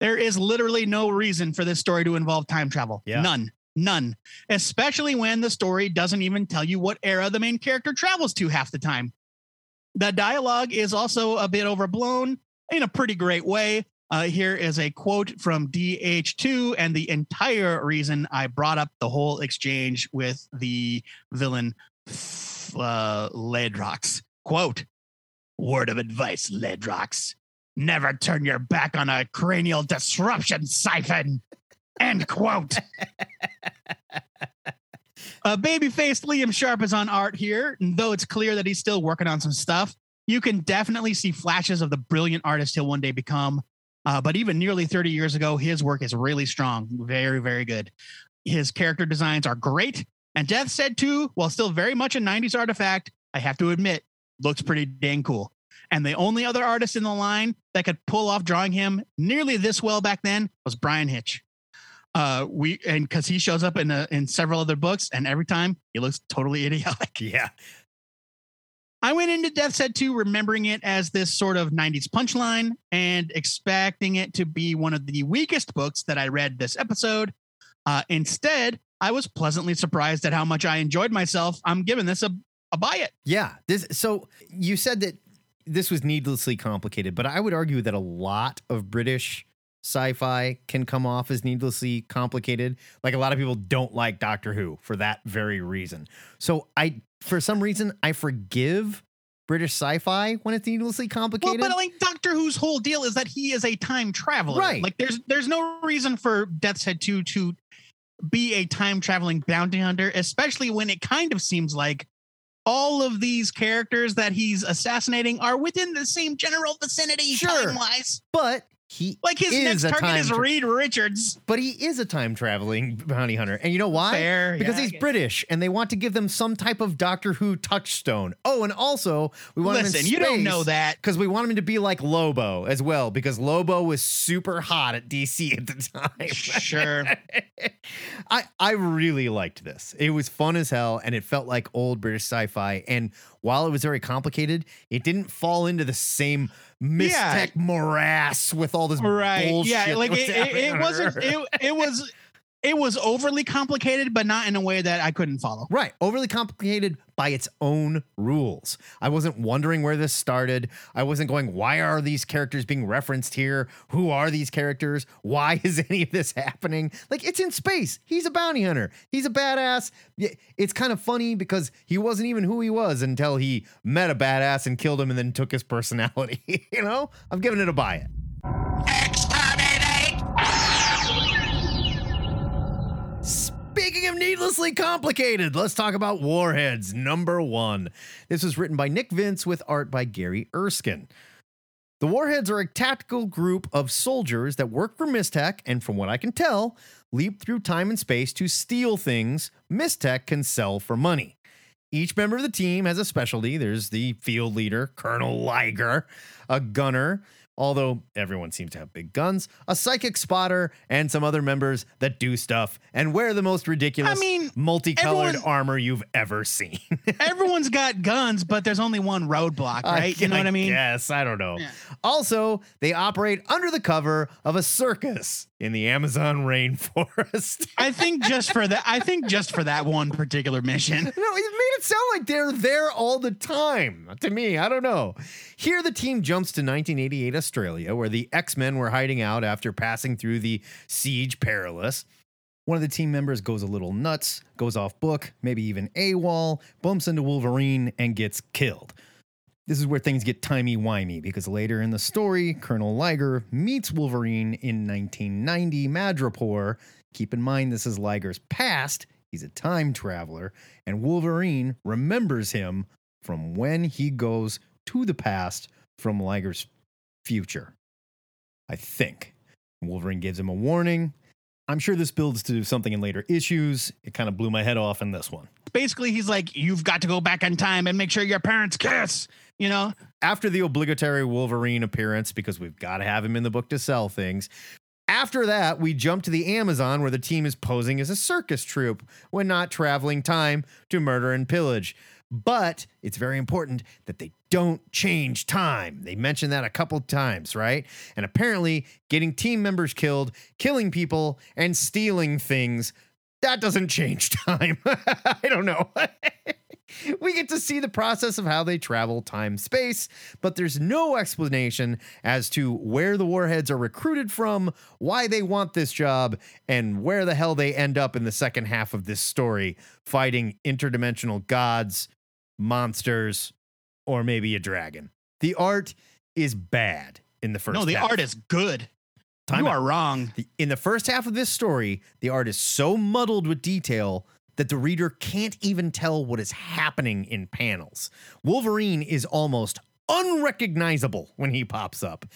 There is literally no reason for this story to involve time travel. Yeah. None. None. Especially when the story doesn't even tell you what era the main character travels to half the time. The dialogue is also a bit overblown in a pretty great way. Uh, here is a quote from D H two and the entire reason I brought up the whole exchange with the villain uh, Ledrox. Quote, "Word of advice, Ledrox. Never turn your back on a cranial disruption siphon." End quote. uh, baby-faced Liam Sharp is on art here, and though it's clear that he's still working on some stuff, you can definitely see flashes of the brilliant artist he'll one day become. Uh, but even nearly thirty years ago, his work is really strong. Very, very good. His character designs are great. And Death's Head two, while still very much a nineties artifact, I have to admit, looks pretty dang cool. And the only other artist in the line that could pull off drawing him nearly this well back then was Brian Hitch. Uh, we and because he shows up in a, in several other books, and every time he looks totally idiotic. Yeah. I went into Death's Head two remembering it as this sort of nineties punchline and expecting it to be one of the weakest books that I read this episode. Uh, instead, I was pleasantly surprised at how much I enjoyed myself. I'm giving this a, a buy it. Yeah. This. So you said that this was needlessly complicated, but I would argue that a lot of British sci-fi can come off as needlessly complicated. Like, a lot of people don't like Doctor Who for that very reason. So I, for some reason, I forgive British sci-fi when it's needlessly complicated. Well, but like Doctor Who's whole deal is that he is a time traveler. Right. Like there's, there's no reason for Death's Head two to be a time traveling bounty hunter, especially when it kind of seems like all of these characters that he's assassinating are within the same general vicinity, sure, time-wise. But he like his is next target time is tra- Reed Richards. But he is a time-traveling bounty hunter, and you know why? Fair, because yeah, he's British, and they want to give them some type of Doctor Who touchstone. Oh, and also we want Listen, him in space. You don't know that because we want him to be like Lobo as well, because Lobo was super hot at D C at the time. Sure. I I really liked this. It was fun as hell, and it felt like old British sci-fi. And while it was very complicated, it didn't fall into the same Mys-Tech yeah. morass with all this right. bullshit. Yeah, like it, it, it wasn't. It, it was. It was overly complicated, but not in a way that I couldn't follow. Right, overly complicated by its own rules. I wasn't wondering where this started. I wasn't going, why are these characters being referenced here? Who are these characters? Why is any of this happening? Like, it's in space. He's a bounty hunter. He's a badass. It's kind of funny because he wasn't even who he was until he met a badass and killed him and then took his personality. You know, I'm giving it a buy it. Exterminate! Speaking making him needlessly complicated. Let's talk about Warheads, number one. This was written by Nick Vince with art by Gary Erskine. The Warheads are a tactical group of soldiers that work for Mys-Tech and, from what I can tell, leap through time and space to steal things Mys-Tech can sell for money. Each member of the team has a specialty. There's the field leader, Colonel Liger, a gunner, although everyone seems to have big guns, a psychic spotter, and some other members that do stuff and wear the most ridiculous, I mean, multicolored armor you've ever seen. Everyone's got guns, but there's only one roadblock, right? I, you know I what I mean? Yes, I don't know. Yeah. Also, they operate under the cover of a circus in the Amazon rainforest. I think just for that, I think just for that one particular mission. No, it made it sound like they're there all the time. To me, I don't know. Here, the team jumps to nineteen eighty-eight Australia, where the X-Men were hiding out after passing through the Siege Perilous. One of the team members goes a little nuts, goes off book, maybe even AWOL, bumps into Wolverine, and gets killed. This is where things get timey-wimey, because later in the story, Colonel Liger meets Wolverine in nineteen ninety Madripoor. Keep in mind, this is Liger's past. He's a time traveler, and Wolverine remembers him from when he goes to the past from Liger's future, I think. Wolverine gives him a warning. I'm sure this builds to something in later issues. It kind of blew my head off in this one. Basically, he's like, you've got to go back in time and make sure your parents kiss, you know? After the obligatory Wolverine appearance, because we've got to have him in the book to sell things. After that, we jump to the Amazon, where the team is posing as a circus troupe when not traveling time to murder and pillage. But it's very important that they don't change time. They mentioned that a couple times, right? And apparently getting team members killed, killing people, and stealing things, that doesn't change time. I don't know. We get to see the process of how they travel time-space, but there's no explanation as to where the Warheads are recruited from, why they want this job, and where the hell they end up in the second half of this story, fighting interdimensional gods, monsters, or maybe a dragon. The art is bad in the first half. No, the half. art is good. Time you out. are wrong. In the first half of this story, the art is so muddled with detail that the reader can't even tell what is happening in panels. Wolverine is almost unrecognizable when he pops up.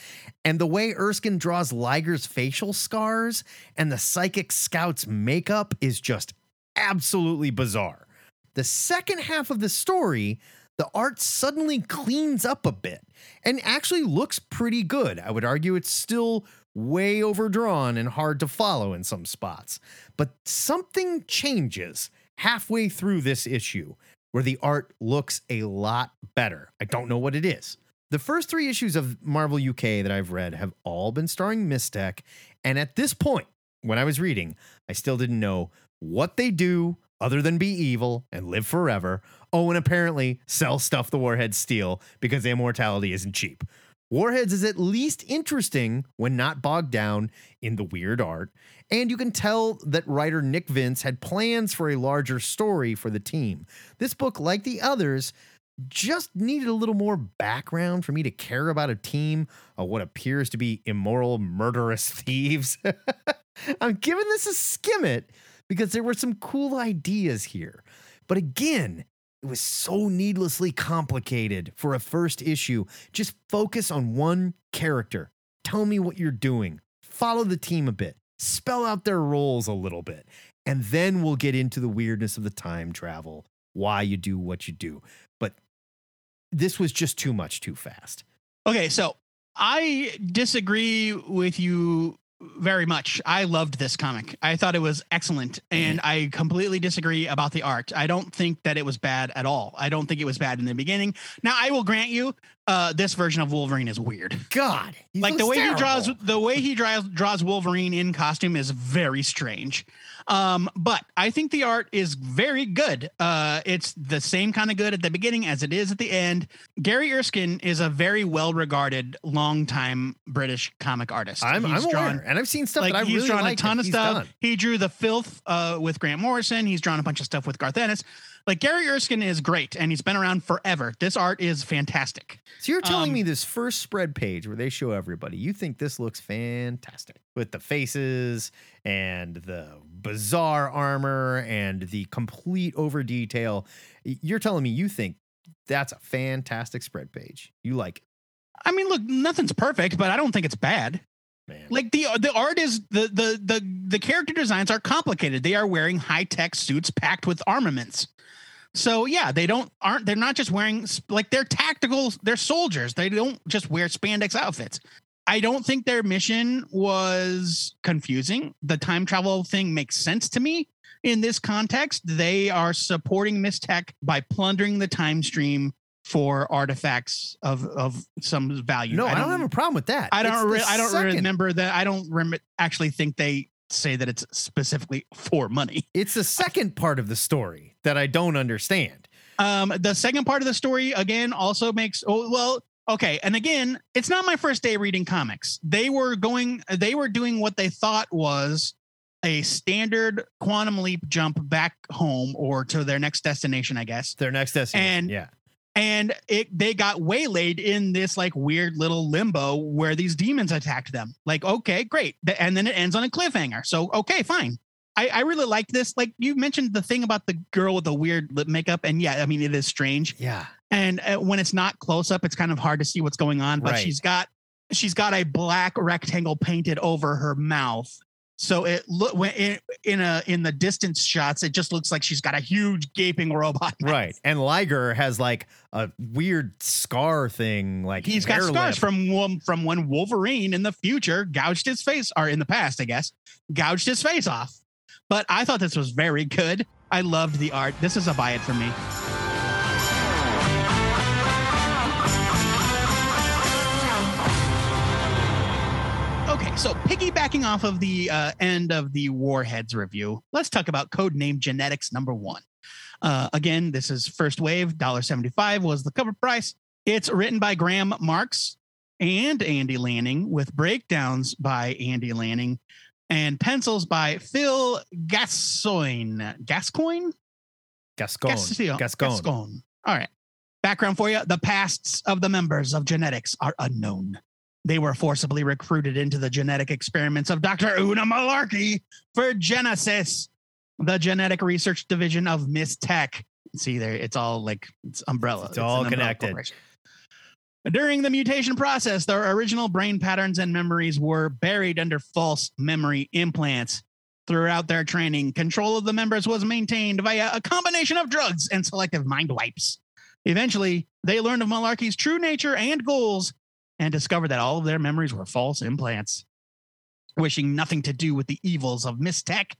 And the way Erskine draws Liger's facial scars and the psychic scout's makeup is just absolutely bizarre. The second half of the story, the art suddenly cleans up a bit and actually looks pretty good. I would argue it's still way overdrawn and hard to follow in some spots. But something changes halfway through this issue where the art looks a lot better. I don't know what it is. The first three issues of Marvel U K that I've read have all been starring Mys-Tech. And at this point, when I was reading, I still didn't know what they do other than be evil and live forever. Oh, and apparently sell stuff the Warheads steal because immortality isn't cheap. Warheads is at least interesting when not bogged down in the weird art. And you can tell that writer Nick Vince had plans for a larger story for the team. This book, like the others, just needed a little more background for me to care about a team of what appears to be immoral, murderous thieves. I'm giving this a skim it because there were some cool ideas here. But again, it was so needlessly complicated for a first issue. Just focus on one character. Tell me what you're doing. Follow the team a bit. Spell out their roles a little bit. And then we'll get into the weirdness of the time travel, why you do what you do. But this was just too much too fast. Okay, so I disagree with you very much. I loved this comic. I thought it was excellent, and I completely disagree about the art. I don't think that it was bad at all. I don't think it was bad in the beginning. Now, I will grant you, uh, this version of Wolverine is weird. God, like the way terrible. he draws, the way he draws draws Wolverine in costume is very strange. Um, but I think the art is very good. Uh, it's the same kind of good at the beginning as it is at the end. Gary Erskine is a very well-regarded, longtime British comic artist. I'm, he's I'm drawn, aware, and I've seen stuff like, that I really like. He's drawn a ton of stuff. Done. He drew The Filth uh, with Grant Morrison. He's drawn a bunch of stuff with Garth Ennis. Like, Gary Erskine is great, and he's been around forever. This art is fantastic. So you're telling um, me this first spread page where they show everybody, you think this looks fantastic with the faces and the bizarre armor and the complete over detail. You're telling me you think that's a fantastic spread page. You like it. I mean, look, nothing's perfect, but I don't think it's bad. Man. Like the the art is the, the the the character designs are complicated. They are wearing high tech suits packed with armaments. So yeah, they don't aren't they're not just wearing like they're tactical. They're soldiers. They don't just wear spandex outfits. I don't think their mission was confusing. The time travel thing makes sense to me in this context. They are supporting Mys-Tech by plundering the time stream for artifacts of, of some value. No, I don't, I don't have a problem with that. I don't re- I don't second. remember that. I don't rem- actually think they say that it's specifically for money. It's the second part of the story that I don't understand. Um, the second part of the story, again, also makes... Oh, well, okay. And again, it's not my first day reading comics. They were going... They were doing what they thought was a standard quantum leap jump back home or to their next destination, I guess. Their next destination, and, yeah. And it, they got waylaid in this like weird little limbo where these demons attacked them. Like, okay, great. And then it ends on a cliffhanger. So, okay, fine. I, I really liked this. Like you mentioned the thing about the girl with the weird lip makeup. And yeah, I mean, it is strange. Yeah. And uh, when it's not close up, it's kind of hard to see what's going on, but right. she's got, she's got a black rectangle painted over her mouth. So it look in in a in the distance shots, it just looks like she's got a huge gaping robot mouth. Right, and Liger has like a weird scar thing. Like he's got scars limp. from one, from when Wolverine in the future gouged his face, or in the past, I guess, gouged his face off. But I thought this was very good. I loved the art. This is a buy it for me. So piggybacking off of the uh, end of the Warheads review, let's talk about Codename Genetics number one. Uh, again, this is first wave. one dollar and seventy-five cents was the cover price. It's written by Graham Marks and Andy Lanning with breakdowns by Andy Lanning and pencils by Phil Gascoigne. Gascoigne? Gascoigne. Gascoigne. All right. Background for you. The pasts of the members of Genetics are unknown. They were forcibly recruited into the genetic experiments of Doctor Una Malarkey for Genesis, the genetic research division of Mys-Tech. See there, it's all like it's umbrella. It's, it's all connected. During the mutation process, their original brain patterns and memories were buried under false memory implants. Throughout their training, control of the members was maintained via a combination of drugs and selective mind wipes. Eventually, they learned of Malarkey's true nature and goals, and discovered that all of their memories were false implants. Wishing nothing to do with the evils of Mys-Tech,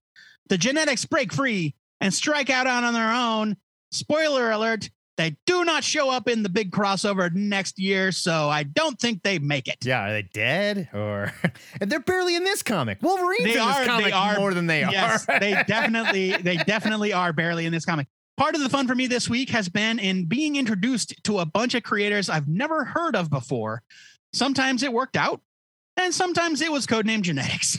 the Genetics break free and strike out on their own. Spoiler alert, they do not show up in the big crossover next year, so I don't think they make it. Yeah, are they dead? Or they're barely in this comic. Wolverine's they in are, this comic they are, more than they yes, are. Yes, they definitely, they definitely are barely in this comic. Part of the fun for me this week has been in being introduced to a bunch of creators I've never heard of before. Sometimes it worked out, and sometimes it was Codename Genetics.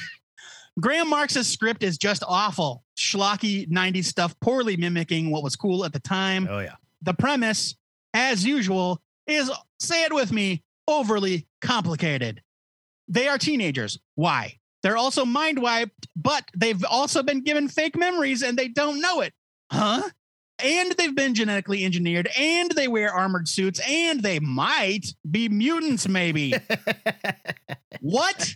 Graham Marks' script is just awful. Schlocky nineties stuff, poorly mimicking what was cool at the time. Oh, yeah. The premise, as usual, is, say it with me, overly complicated. They are teenagers. Why? They're also mind wiped, but they've also been given fake memories, and they don't know it. Huh? And they've been genetically engineered, and they wear armored suits, and they might be mutants, maybe. What?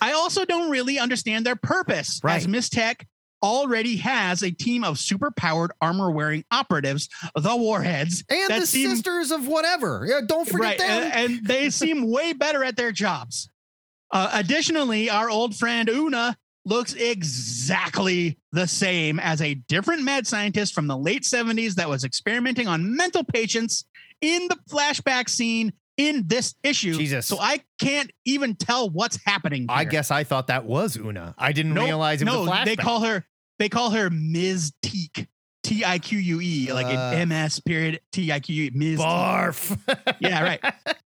I also don't really understand their purpose, right. as Mys-Tech already has a team of superpowered armor-wearing operatives, the Warheads. And the seem, sisters of whatever. Yeah, don't forget right, them. And, and they seem way better at their jobs. Uh, additionally, our old friend Una looks exactly the same as a different mad scientist from the late seventies that was experimenting on mental patients in the flashback scene in this issue. Jesus. So I can't even tell what's happening here. I guess I thought that was Una. I didn't nope, realize it no, was a flashback. They call her, they call her Mys-Tech. T I Q U E. Uh, like an M S period T I Q U E. Miz Barf. Yeah, right.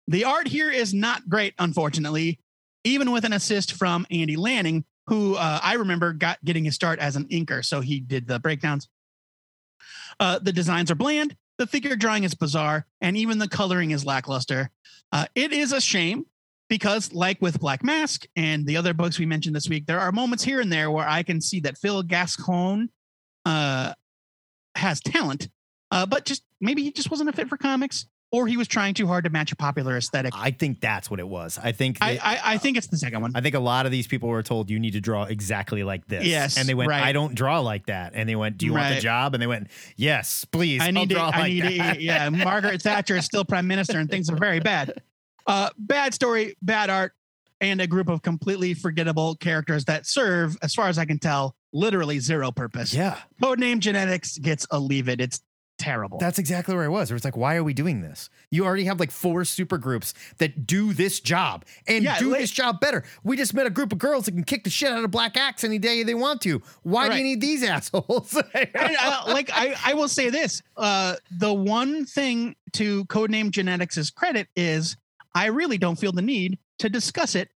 The art here is not great, unfortunately. Even with an assist from Andy Lanning, who uh, I remember got getting his start as an inker. So he did the breakdowns. Uh, the designs are bland, the figure drawing is bizarre, and even the coloring is lackluster. Uh, it is a shame because, like with Black Mask and the other books we mentioned this week, there are moments here and there where I can see that Phil Gascon uh, has talent, uh, but just maybe he just wasn't a fit for comics, or he was trying too hard to match a popular aesthetic. I think that's what it was. I think that, I, I, I think it's the second one. I think a lot of these people were told, you need to draw exactly like this. Yes. And they went, right. I don't draw like that. And they went, do you right. want the job? And they went, yes, please. I need to, draw I like need that. To, yeah. Margaret Thatcher is still prime minister and things are very bad. Uh, bad story, bad art, and a group of completely forgettable characters that serve, as far as I can tell, literally zero purpose. Yeah. Codename Genetics gets a leave it. It's terrible. That's exactly where I was. It was like, why are we doing this? You already have like four super groups that do this job and yeah, do like, this job better. We just met a group of girls that can kick the shit out of Black Axe any day they want to. Why right. do you need these assholes? I, I, like I, I will say this. Uh, the one thing to Codename Genetics' credit is I really don't feel the need to discuss it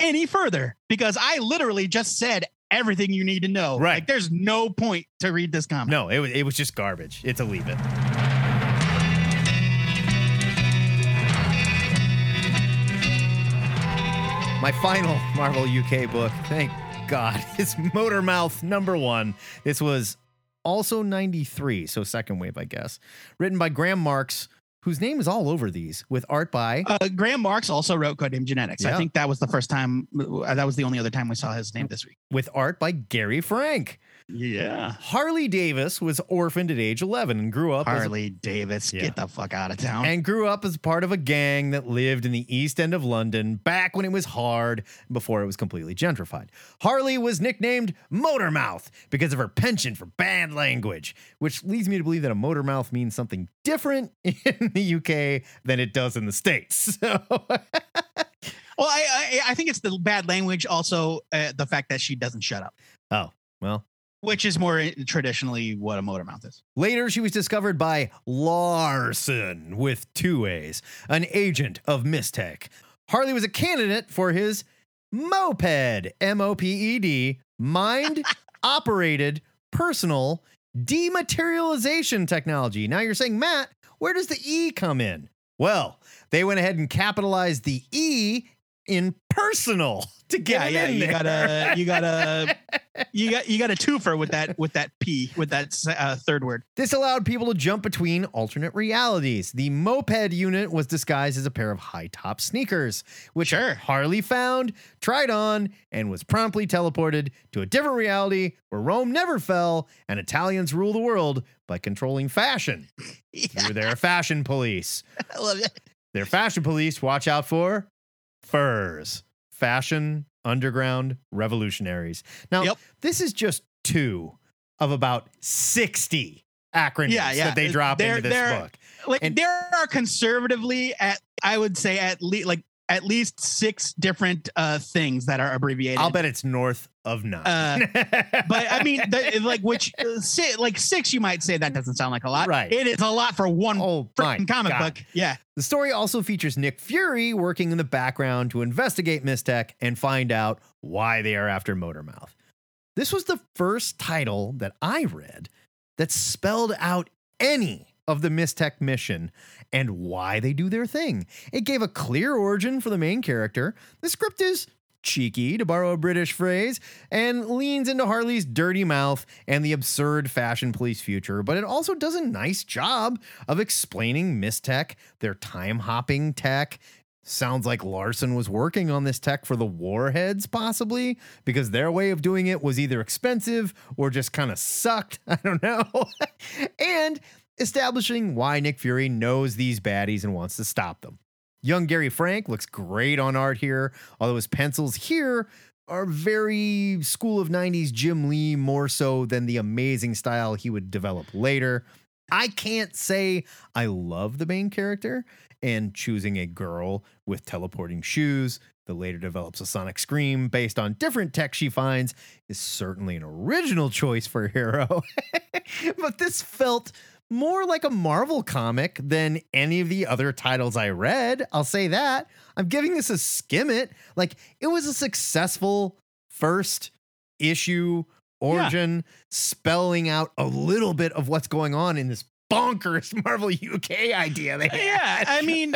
any further because I literally just said everything you need to know. Right. Like, there's no point to read this comic. No, it was, it was just garbage. It's a leave it. My final Marvel U K book, thank God, is Motormouth number one. This was also ninety-three, so second wave, I guess. Written by Graham Marks, whose name is all over these, with art by... Uh, Graham Marks also wrote Codename Genetics. Yeah. I think that was the first time, that was the only other time we saw his name this week. With art by Gary Frank. Yeah. Harley Davis was orphaned at age eleven and grew up... Harley as, Davis, yeah. get the fuck out of town. And grew up as part of a gang that lived in the East End of London back when it was hard, before it was completely gentrified. Harley was nicknamed Motormouth because of her penchant for bad language, which leads me to believe that a motormouth means something different in the U K than it does in the States. So... well, I, I I think it's the bad language, also uh, the fact that she doesn't shut up. Oh, well... Which is more traditionally what a motormouth is. Later, she was discovered by Larson, with two A's, an agent of Mys-Tech. Harley was a candidate for his moped, M O P E D, mind-operated personal dematerialization technology. Now you're saying, Matt, where does the E come in? Well, they went ahead and capitalized the E in personal to get yeah, it yeah, in you there. Gotta, you gotta... You got you got a twofer with that with that P with that uh, third word. This allowed people to jump between alternate realities. The moped unit was disguised as a pair of high top sneakers, which sure. Harley found, tried on, and was promptly teleported to a different reality where Rome never fell and Italians rule the world by controlling fashion yeah. through their fashion police. I love it. Their fashion police watch out for furs, fashion. Underground revolutionaries. Now, yep. this is just two of about sixty acronyms yeah, yeah. that they drop they're, into this book. Like, and there are conservatively, at I would say at least like at least six different uh, things that are abbreviated. I'll bet it's north of nine. Uh, but I mean, the, like which uh, si- like six, you might say that doesn't sound like a lot. Right. It is a lot for one oh, freaking comic God. book. Yeah. The story also features Nick Fury working in the background to investigate Mys-Tech and find out why they are after Motormouth. This was the first title that I read that spelled out any of the Mys-Tech mission and why they do their thing. It gave a clear origin for the main character. The script is cheeky, to borrow a British phrase, and leans into Harley's dirty mouth and the absurd fashion police future, but it also does a nice job of explaining Mys-Tech, their time-hopping tech. Sounds like Larson was working on this tech for the Warheads, possibly, because their way of doing it was either expensive or just kind of sucked. I don't know. And establishing why Nick Fury knows these baddies and wants to stop them. Young Gary Frank looks great on art here, although his pencils here are very school of nineties Jim Lee, more so than the amazing style he would develop later. I can't say I love the main character, and choosing a girl with teleporting shoes that later develops a sonic scream based on different tech she finds is certainly an original choice for a hero. But this felt more like a Marvel comic than any of the other titles I read. I'll say that. I'm giving this a skim it. Like, it was a successful first issue origin, yeah. spelling out a little bit of what's going on in this bonkers Marvel U K idea they had. Yeah, I mean,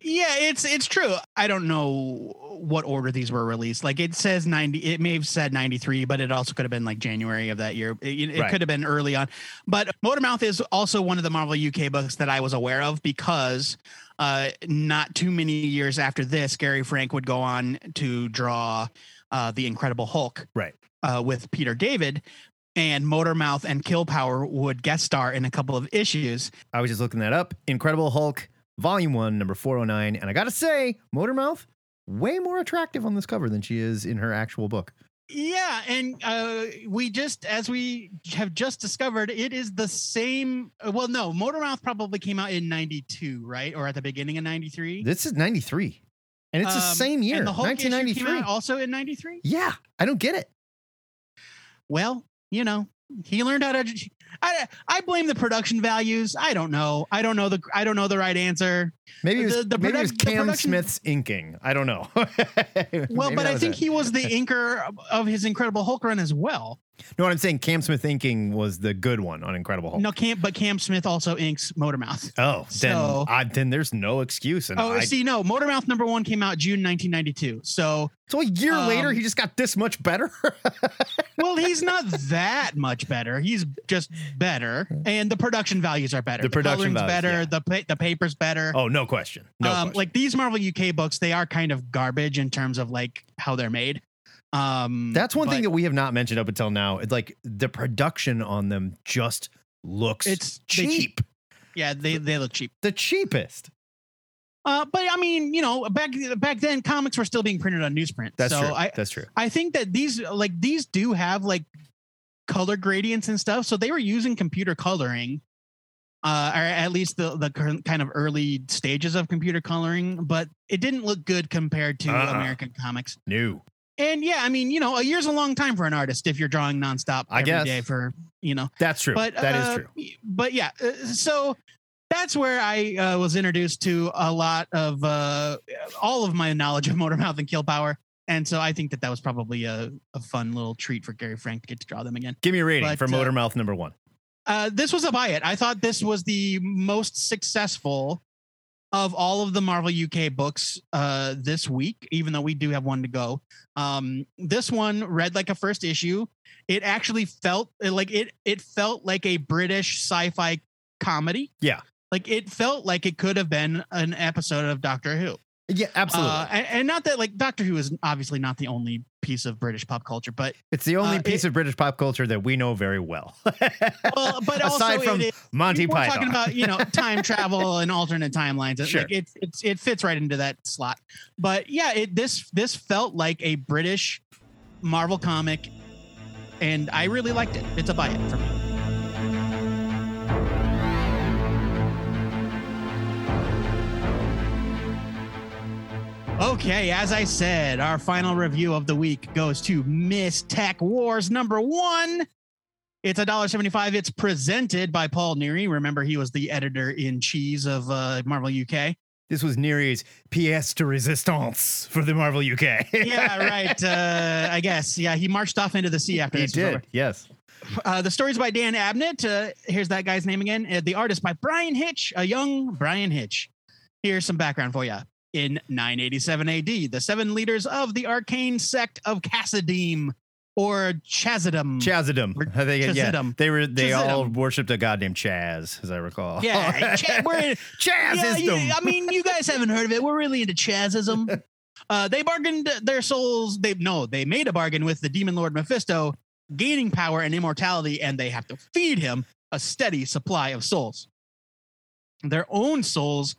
yeah, it's it's true. I don't know what order these were released. Like it says ninety, it may have said ninety-three, but it also could have been like January of that year. It, it right. could have been early on. But Motormouth is also one of the Marvel U K books that I was aware of because uh, not too many years after this, Gary Frank would go on to draw uh, The Incredible Hulk, right, uh, with Peter David. And Motormouth and Kill Power would guest star in a couple of issues. I was just looking that up. Incredible Hulk, Volume one, number four oh nine. And I got to say, Motormouth, way more attractive on this cover than she is in her actual book. Yeah. And uh, we just, as we have just discovered, it is the same. Well, no, Motormouth probably came out in ninety-two, right? Or at the beginning of ninety-three. This is ninety-three. And it's um, the same year, and the Hulk nineteen ninety-three. Came out also in ninety-three? Yeah. I don't get it. Well, you know, he learned how to. I I blame the production values. I don't know. I don't know the. I don't know the right answer. Maybe it was, the, the maybe produ- it was Cam production... Smith's inking. I don't know. Well, but I think it. he was the inker of his Incredible Hulk run as well. No, what I'm saying, Cam Smith inking was the good one on Incredible Hulk. No, Cam, but Cam Smith also inks Motormouth. Oh, then so, I, then there's no excuse. And oh, I, see, no, Motormouth number one came out June nineteen ninety-two. So, so a year um, later, he just got this much better. Well, he's not that much better. He's just better, and the production values are better. The, the production values, better. Yeah. The pa- the paper's better. Oh, no question. No um, question. Like these Marvel U K books, they are kind of garbage in terms of like how they're made. Um, That's one but, thing that we have not mentioned up until now. It's like the production on them just looks it's cheap. cheap. Yeah, they, they look cheap. The cheapest. Uh, but I mean, you know, back back then comics were still being printed on newsprint. That's so true. I, That's true. I think that these like these do have like color gradients and stuff. So they were using computer coloring, uh, or at least the the kind of early stages of computer coloring. But it didn't look good compared to uh-uh. American comics. No. And yeah, I mean, you know, a year's a long time for an artist if you're drawing nonstop every I guess. day for, you know. That's true. But, that uh, is true. But yeah, uh, so that's where I uh, was introduced to a lot of uh, all of my knowledge of Motormouth and Kill Power. And so I think that that was probably a, a fun little treat for Gary Frank to get to draw them again. Give me a rating but, for Motormouth uh, number one. Uh, this was a buy it. I thought this was the most successful of all of the Marvel U K books uh, this week, even though we do have one to go. Um, this one read like a first issue. It actually felt like it, it felt like a British sci-fi comedy. Yeah. Like it felt like it could have been an episode of Doctor Who. Yeah, absolutely. Uh, and, and not that like Doctor Who is obviously not the only piece of British pop culture, but it's the only uh, piece it, of British pop culture that we know very well. Well, but aside also from it, Monty Python, we're talking about, you know, time travel and alternate timelines. Sure. Like it, it, it fits right into that slot. But yeah, it, this this felt like a British Marvel comic, and I really liked it. It's a buy it for me. Okay, as I said, our final review of the week goes to Mys-Tech Wars number one. It's one dollar and seventy-five cents. It's presented by Paul Neary. Remember, he was the editor-in-chief of uh, Marvel U K. This was Neary's pièce de résistance for the Marvel U K. Yeah, right. Uh, I guess. Yeah, he marched off into the sea after he this. He did, over. yes. Uh, the story's by Dan Abnett. Uh, here's that guy's name again. Uh, the artist by Brian Hitch, a young Brian Hitch. Here's some background for you. In nine eighty-seven A D, the seven leaders of the arcane sect of Chassidim, or Chassidim. Chassidim. Or I think, Chassidim. Yeah, they were. They Chassidim. all worshipped a goddamn Chaz, as I recall. Yeah, Ch- we're in, Chaz yeah, is yeah, I mean, you guys haven't heard of it. We're really into Chazism. Uh, they bargained their souls. They no, they made a bargain with the demon lord Mephisto, gaining power and immortality, and they have to feed him a steady supply of souls. Their own souls.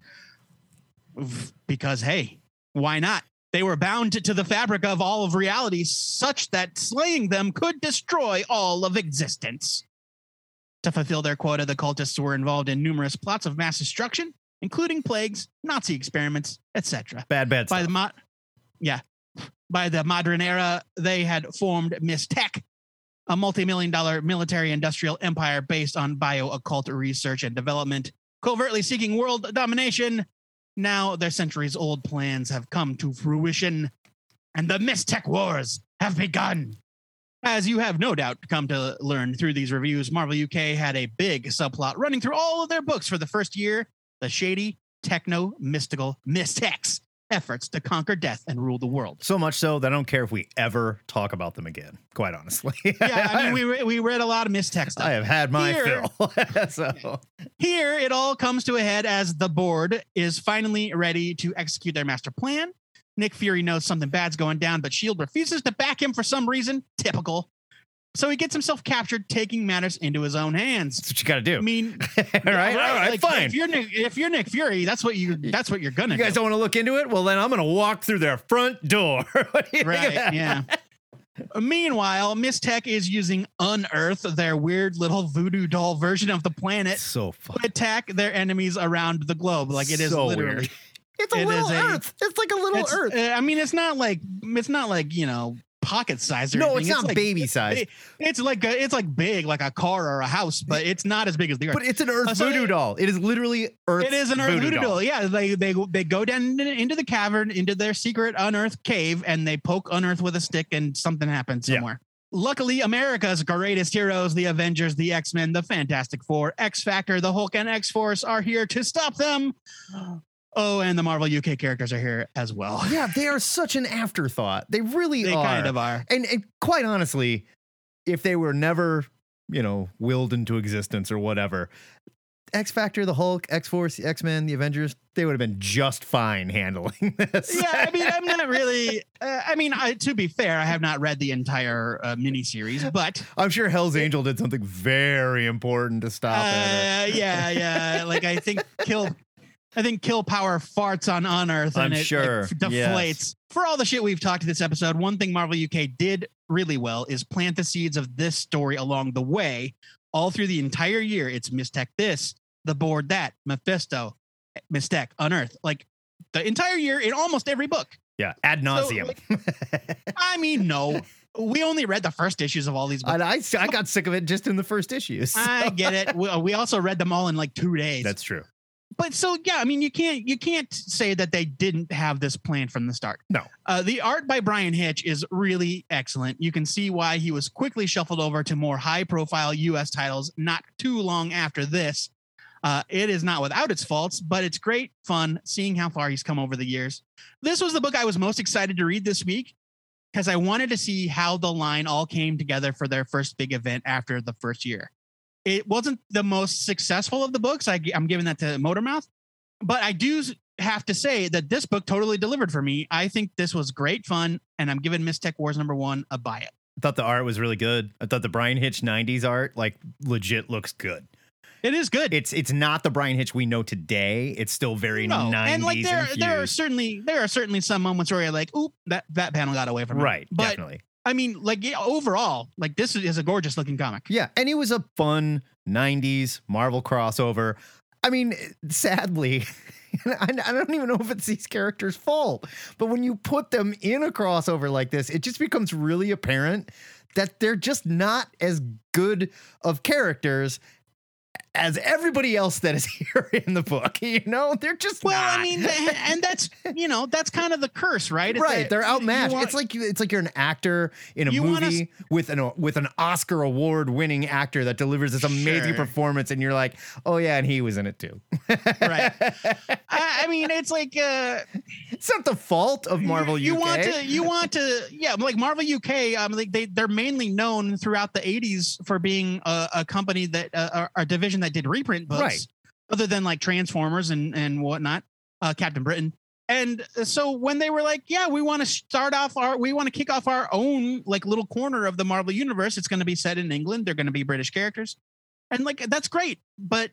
Because, hey, why not? They were bound to the fabric of all of reality such that slaying them could destroy all of existence. To fulfill their quota, the cultists were involved in numerous plots of mass destruction, including plagues, Nazi experiments, et cetera. Bad, bad stuff. By the mo- yeah. By the modern era, they had formed Mys-Tech, a multi-million dollar military industrial empire based on bio-occult research and development, covertly seeking world domination. Now their centuries-old plans have come to fruition, and the Mys-Tech Wars have begun. As you have no doubt come to learn through these reviews, Marvel U K had a big subplot running through all of their books for the first year, the shady, techno-mystical Mys-Tech's efforts to conquer death and rule the world. So much so that I don't care if we ever talk about them again, quite honestly. Yeah, I mean, we, re- we read a lot of Mys-Tech stuff. I have had my here, fill. so. Here, it all comes to a head as the board is finally ready to execute their master plan. Nick Fury knows something bad's going down, but S H I E L D refuses to back him for some reason. Typical. So he gets himself captured, taking matters into his own hands. That's what you got to do. I mean, all right, all right, all right like, fine. If you're, Nick, if you're Nick Fury, that's what you that's what you're gonna. You guys do. Don't want to look into it? Well, then I'm gonna walk through their front door. What do you right? Think of yeah. Meanwhile, Mys-Tech is using Unearth, their weird little voodoo doll version of the planet, so fun. to attack their enemies around the globe. Like it is so literally. Weird. It's a it little Earth. A, it's like a little it's, Earth. Uh, I mean, it's not like it's not like you know pocket size or no, anything. It's not it's like, baby size. It, it's like a, it's like big, like a car or a house, but it's not as big as the Earth. But it's an Earth uh, so voodoo it, doll. It is literally Earth. It is an Earth voodoo, voodoo doll. doll. Yeah, they they they go down into the cavern, into their secret Unearthed cave, and they poke Unearth with a stick, and something happens somewhere. Yeah. Luckily, America's greatest heroes, the Avengers, the X-Men, the Fantastic Four, X-Factor, the Hulk, and X-Force are here to stop them. Oh, and the Marvel U K characters are here as well. Yeah, they are such an afterthought. They really they are. They kind of are. And, and quite honestly, if they were never, you know, willed into existence or whatever, X-Factor, the Hulk, X-Force, the X-Men, the Avengers, they would have been just fine handling this. Yeah, I mean, I'm not really... Uh, I mean, I, to be fair, I have not read the entire uh, miniseries, but... I'm sure Hell's Angel did something very important to stop uh, it. Yeah, yeah. Like, I think Kill... I think Kill Power farts on Unearth and it, sure. it deflates. Yes. For all the shit we've talked to this episode, one thing Marvel U K did really well is plant the seeds of this story along the way. All through the entire year, it's Mys-Tech this, the board that, Mephisto, Mys-Tech, Unearth. Like, the entire year in almost every book. Yeah, ad nauseum. So, like, I mean, no. We only read the first issues of all these books. I, I got sick of it just in the first issues. So. I get it. We, we also read them all in like two days. That's true. But so, yeah, I mean, you can't you can't say that they didn't have this plan from the start. No. Uh, the art by Brian Hitch is really excellent. You can see why he was quickly shuffled over to more high-profile U S titles not too long after this. Uh, it is not without its faults, but it's great fun seeing how far he's come over the years. This was the book I was most excited to read this week because I wanted to see how the line all came together for their first big event after the first year. It wasn't the most successful of the books. I, I'm giving that to Motormouth. But I do have to say that this book totally delivered for me. I think this was great fun, and I'm giving Mys-Tech Wars number one a buy it. I thought the art was really good. I thought the Brian Hitch nineties art, like, legit looks good. It is good. It's it's not the Brian Hitch we know today. It's still very no. nineties and like there infused. there are certainly there are certainly some moments where you're like, oop, that, that panel got away from me. Right, but definitely. I mean, like, yeah, overall, like, this is a gorgeous looking comic. Yeah. And it was a fun nineties Marvel crossover. I mean, sadly, I don't even know if it's these characters' fault, but when you put them in a crossover like this, it just becomes really apparent that they're just not as good of characters as everybody else that is here in the book. You know, they're just well, not. I mean, and that's, you know, that's kind of the curse, right? It's right. That, they're outmatched. Want, it's like you, it's like you're an actor in a movie to, with an with an Oscar award winning actor that delivers this amazing sure. performance, and you're like, oh yeah, and he was in it too. Right. I, I mean, it's like uh, it's not the fault of Marvel you U K. You want to, you want to, yeah, like Marvel U K. Um, like they they're mainly known throughout the eighties for being a, a company that uh, a, a division that did reprint books, right. Other than like Transformers and and whatnot, uh, Captain Britain. And so when they were like, yeah, we want to start off our, we want to kick off our own like little corner of the Marvel universe. It's going to be set in England. They're going to be British characters, and like that's great, but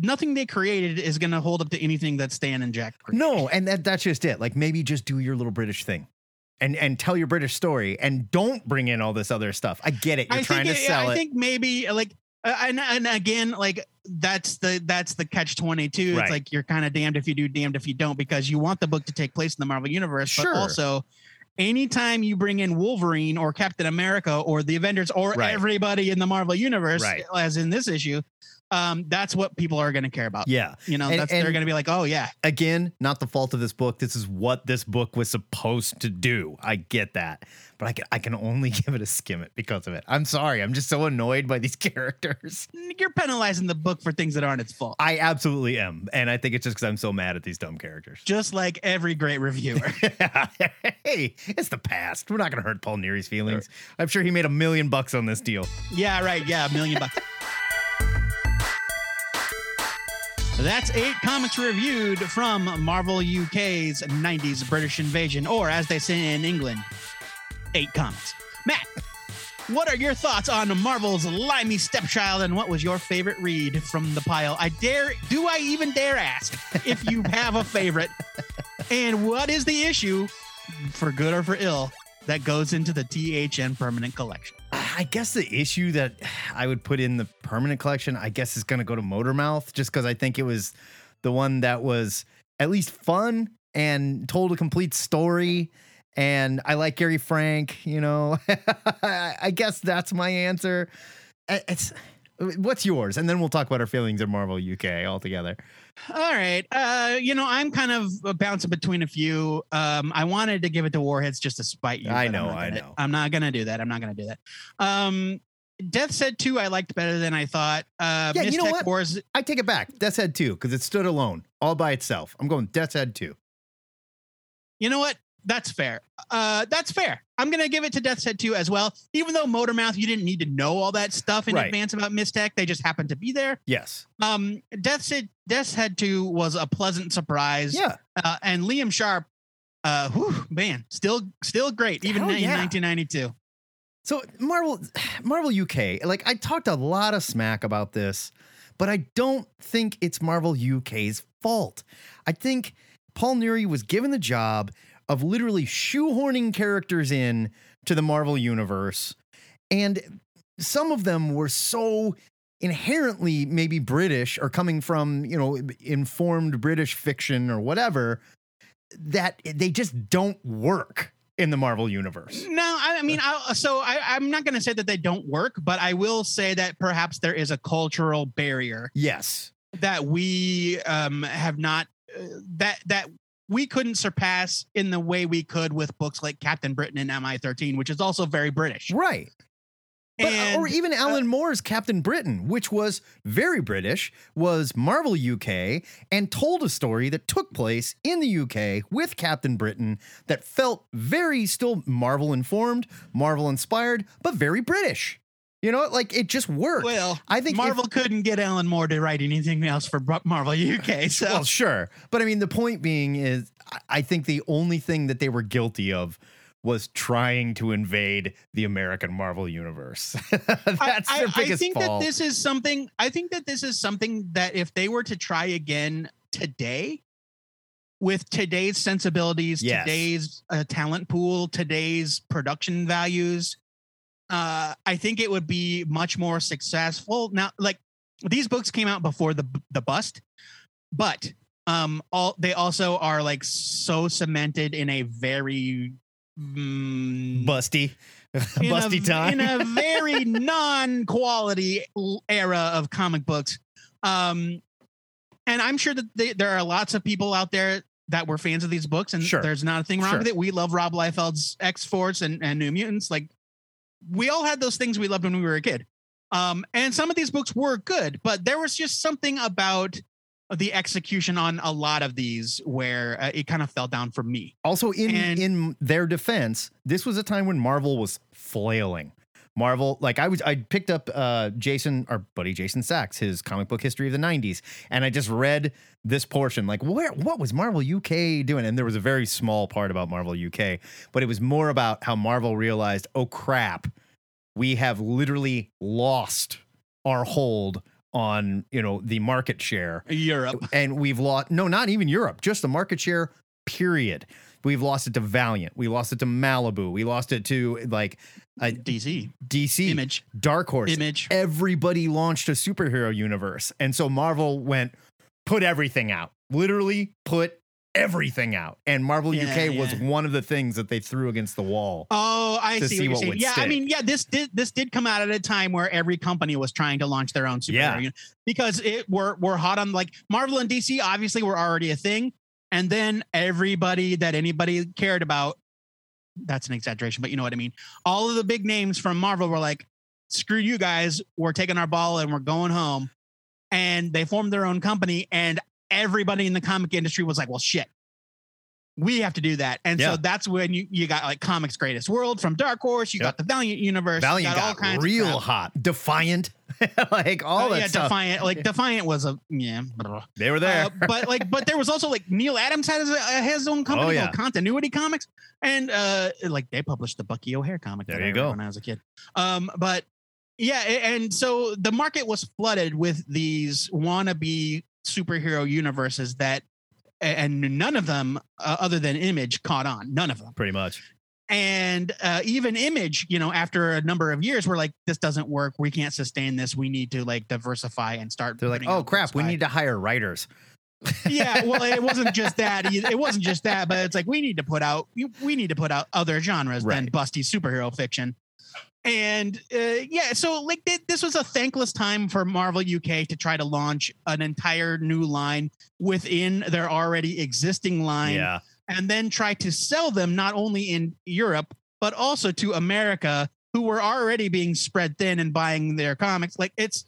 nothing they created is going to hold up to anything that Stan and Jack created. No, and that that's just it. Like maybe just do your little British thing. And and tell your British story, and don't bring in all this other stuff. I get it. You're I trying to it, sell I it. I think maybe like, uh, and and again, like that's the that's the catch twenty-two. Right. It's like you're kind of damned if you do, damned if you don't, because you want the book to take place in the Marvel universe, sure. But also, anytime you bring in Wolverine or Captain America or the Avengers or right. everybody in the Marvel universe, right. as in this issue, um, that's what people are going to care about. Yeah. You know, and, that's, and they're going to be like, oh, yeah. Again, not the fault of this book. This is what this book was supposed to do. I get that. But I can, I can only give it a skim it because of it. I'm sorry. I'm just so annoyed by these characters. You're penalizing the book for things that aren't its fault. I absolutely am. And I think it's just because I'm so mad at these dumb characters. Just like every great reviewer. Hey, it's the past. We're not going to hurt Paul Neary's feelings. Sure. I'm sure he made a million bucks on this deal. Yeah, right. Yeah, a million bucks. That's eight comics reviewed from Marvel U K's nineties British Invasion, or as they say in England, eight comics. Matt, what are your thoughts on Marvel's limey stepchild, and what was your favorite read from the pile? I dare, do I even dare ask if you have a favorite? And what is the issue, for good or for ill, that goes into the T H N permanent collection? I guess the issue that I would put in the permanent collection, I guess, is going to go to Motormouth, just because I think it was the one that was at least fun and told a complete story. And I like Gary Frank, you know, I guess that's my answer. It's what's yours? And then we'll talk about our feelings of Marvel U K altogether. All right. Uh, you know, I'm kind of bouncing between a few. Um, I wanted to give it to Warheads just to spite you. I know, gonna, I know. I'm not going to do that. I'm not going to do that. Um, Death's Head two, I liked better than I thought. Uh, yeah, Mys-Tech you know what? Wars, I take it back. Death's Head two, because it stood alone all by itself. I'm going Death's Head two. You know what? That's fair. Uh, that's fair. I'm going to give it to Death's Head two as well. Even though Motormouth, you didn't need to know all that stuff in right. advance about Mys-Tech. They just happened to be there. Yes. Um, Death's Head, Death's Head two was a pleasant surprise. Yeah. Uh, and Liam Sharp, uh, whew, man, still still great, even in yeah. nineteen ninety-two. So Marvel, Marvel U K, like I talked a lot of smack about this, but I don't think it's Marvel U K's fault. I think Paul Neary was given the job of literally shoehorning characters in to the Marvel universe. And some of them were so inherently maybe British or coming from, you know, informed British fiction or whatever, that they just don't work in the Marvel universe. No, I mean, I'll, so I, I'm not going to say that they don't work, but I will say that perhaps there is a cultural barrier. Yes. That we um, have not, uh, that, that, we couldn't surpass in the way we could with books like Captain Britain and M I thirteen, which is also very British. Right. And, but, or even Alan uh, Moore's Captain Britain, which was very British, was Marvel U K, and told a story that took place in the U K with Captain Britain that felt very still Marvel-informed, Marvel-inspired, but very British. You know, like it just worked. Well, I think Marvel if, couldn't get Alan Moore to write anything else for Marvel U K. So, well, sure. But I mean, the point being is, I think the only thing that they were guilty of was trying to invade the American Marvel universe. That's I, their I, biggest I think fault. That this is something. I think that this is something that if they were to try again today, with today's sensibilities, yes. today's uh, talent pool, today's production values. Uh, I think it would be much more successful now. Like these books came out before the the bust, but um, all they also are like so cemented in a very mm, busty, busty a, time in a very non-quality era of comic books. Um, and I'm sure that they, there are lots of people out there that were fans of these books, and sure. there's not a thing wrong sure. with it. We love Rob Liefeld's X-Force and, and New Mutants, like. We all had those things we loved when we were a kid. Um, and some of these books were good, but there was just something about the execution on a lot of these where uh, it kind of fell down for me. Also, in, and- in their defense, this was a time when Marvel was flailing. Marvel, like I was, I picked up uh, Jason, our buddy Jason Sachs, his comic book history of the nineties, and I just read this portion, like where, what was Marvel U K doing? And there was a very small part about Marvel U K, but it was more about how Marvel realized, oh crap, we have literally lost our hold on, you know, the market share. Europe. And we've lost, no, not even Europe, just the market share, period. We've lost it to Valiant. We lost it to Malibu. We lost it to like uh, D C, D C, Image, Dark Horse, Image. Everybody launched a superhero universe, and so Marvel went put everything out. Literally put everything out, and Marvel yeah, U K yeah. was one of the things that they threw against the wall. Oh, I see, see what you're saying. Yeah, stick. I mean, yeah, this did this did come out at a time where every company was trying to launch their own superhero yeah. unit, because it we're we're hot on, like, Marvel and D C obviously were already a thing, and then everybody that anybody cared about, that's an exaggeration, but you know what I mean, all of the big names from Marvel were like, screw you guys, we're taking our ball and we're going home, and they formed their own company, and everybody in the comic industry was like, well, shit, we have to do that. And yeah. so that's when you, you got like Comics Greatest World from Dark Horse. You yep. got the Valiant Universe. Valiant got, got all kinds real of hot. Defiant. Like all uh, that yeah, stuff. Defiant. Like Defiant was a, yeah. They were there. Uh, but like, but there was also like Neil Adams had his, uh, his own company oh, yeah. called Continuity Comics. And uh, like they published the Bucky O'Hare comic. There you go. When I was a kid. Um, but yeah. And so the market was flooded with these wannabe superhero universes that, and none of them uh, other than Image caught on, none of them pretty much. And uh, even Image, you know, after a number of years, we're like, this doesn't work. We can't sustain this. We need to like diversify and start. They're like, oh crap, we need to hire writers. Yeah. Well, it wasn't just that. It wasn't just that, but it's like, we need to put out, we need to put out other genres right. than busty superhero fiction. And uh, yeah, so like th- this was a thankless time for Marvel U K to try to launch an entire new line within their already existing line yeah. and then try to sell them not only in Europe, but also to America, who were already being spread thin and buying their comics. Like it's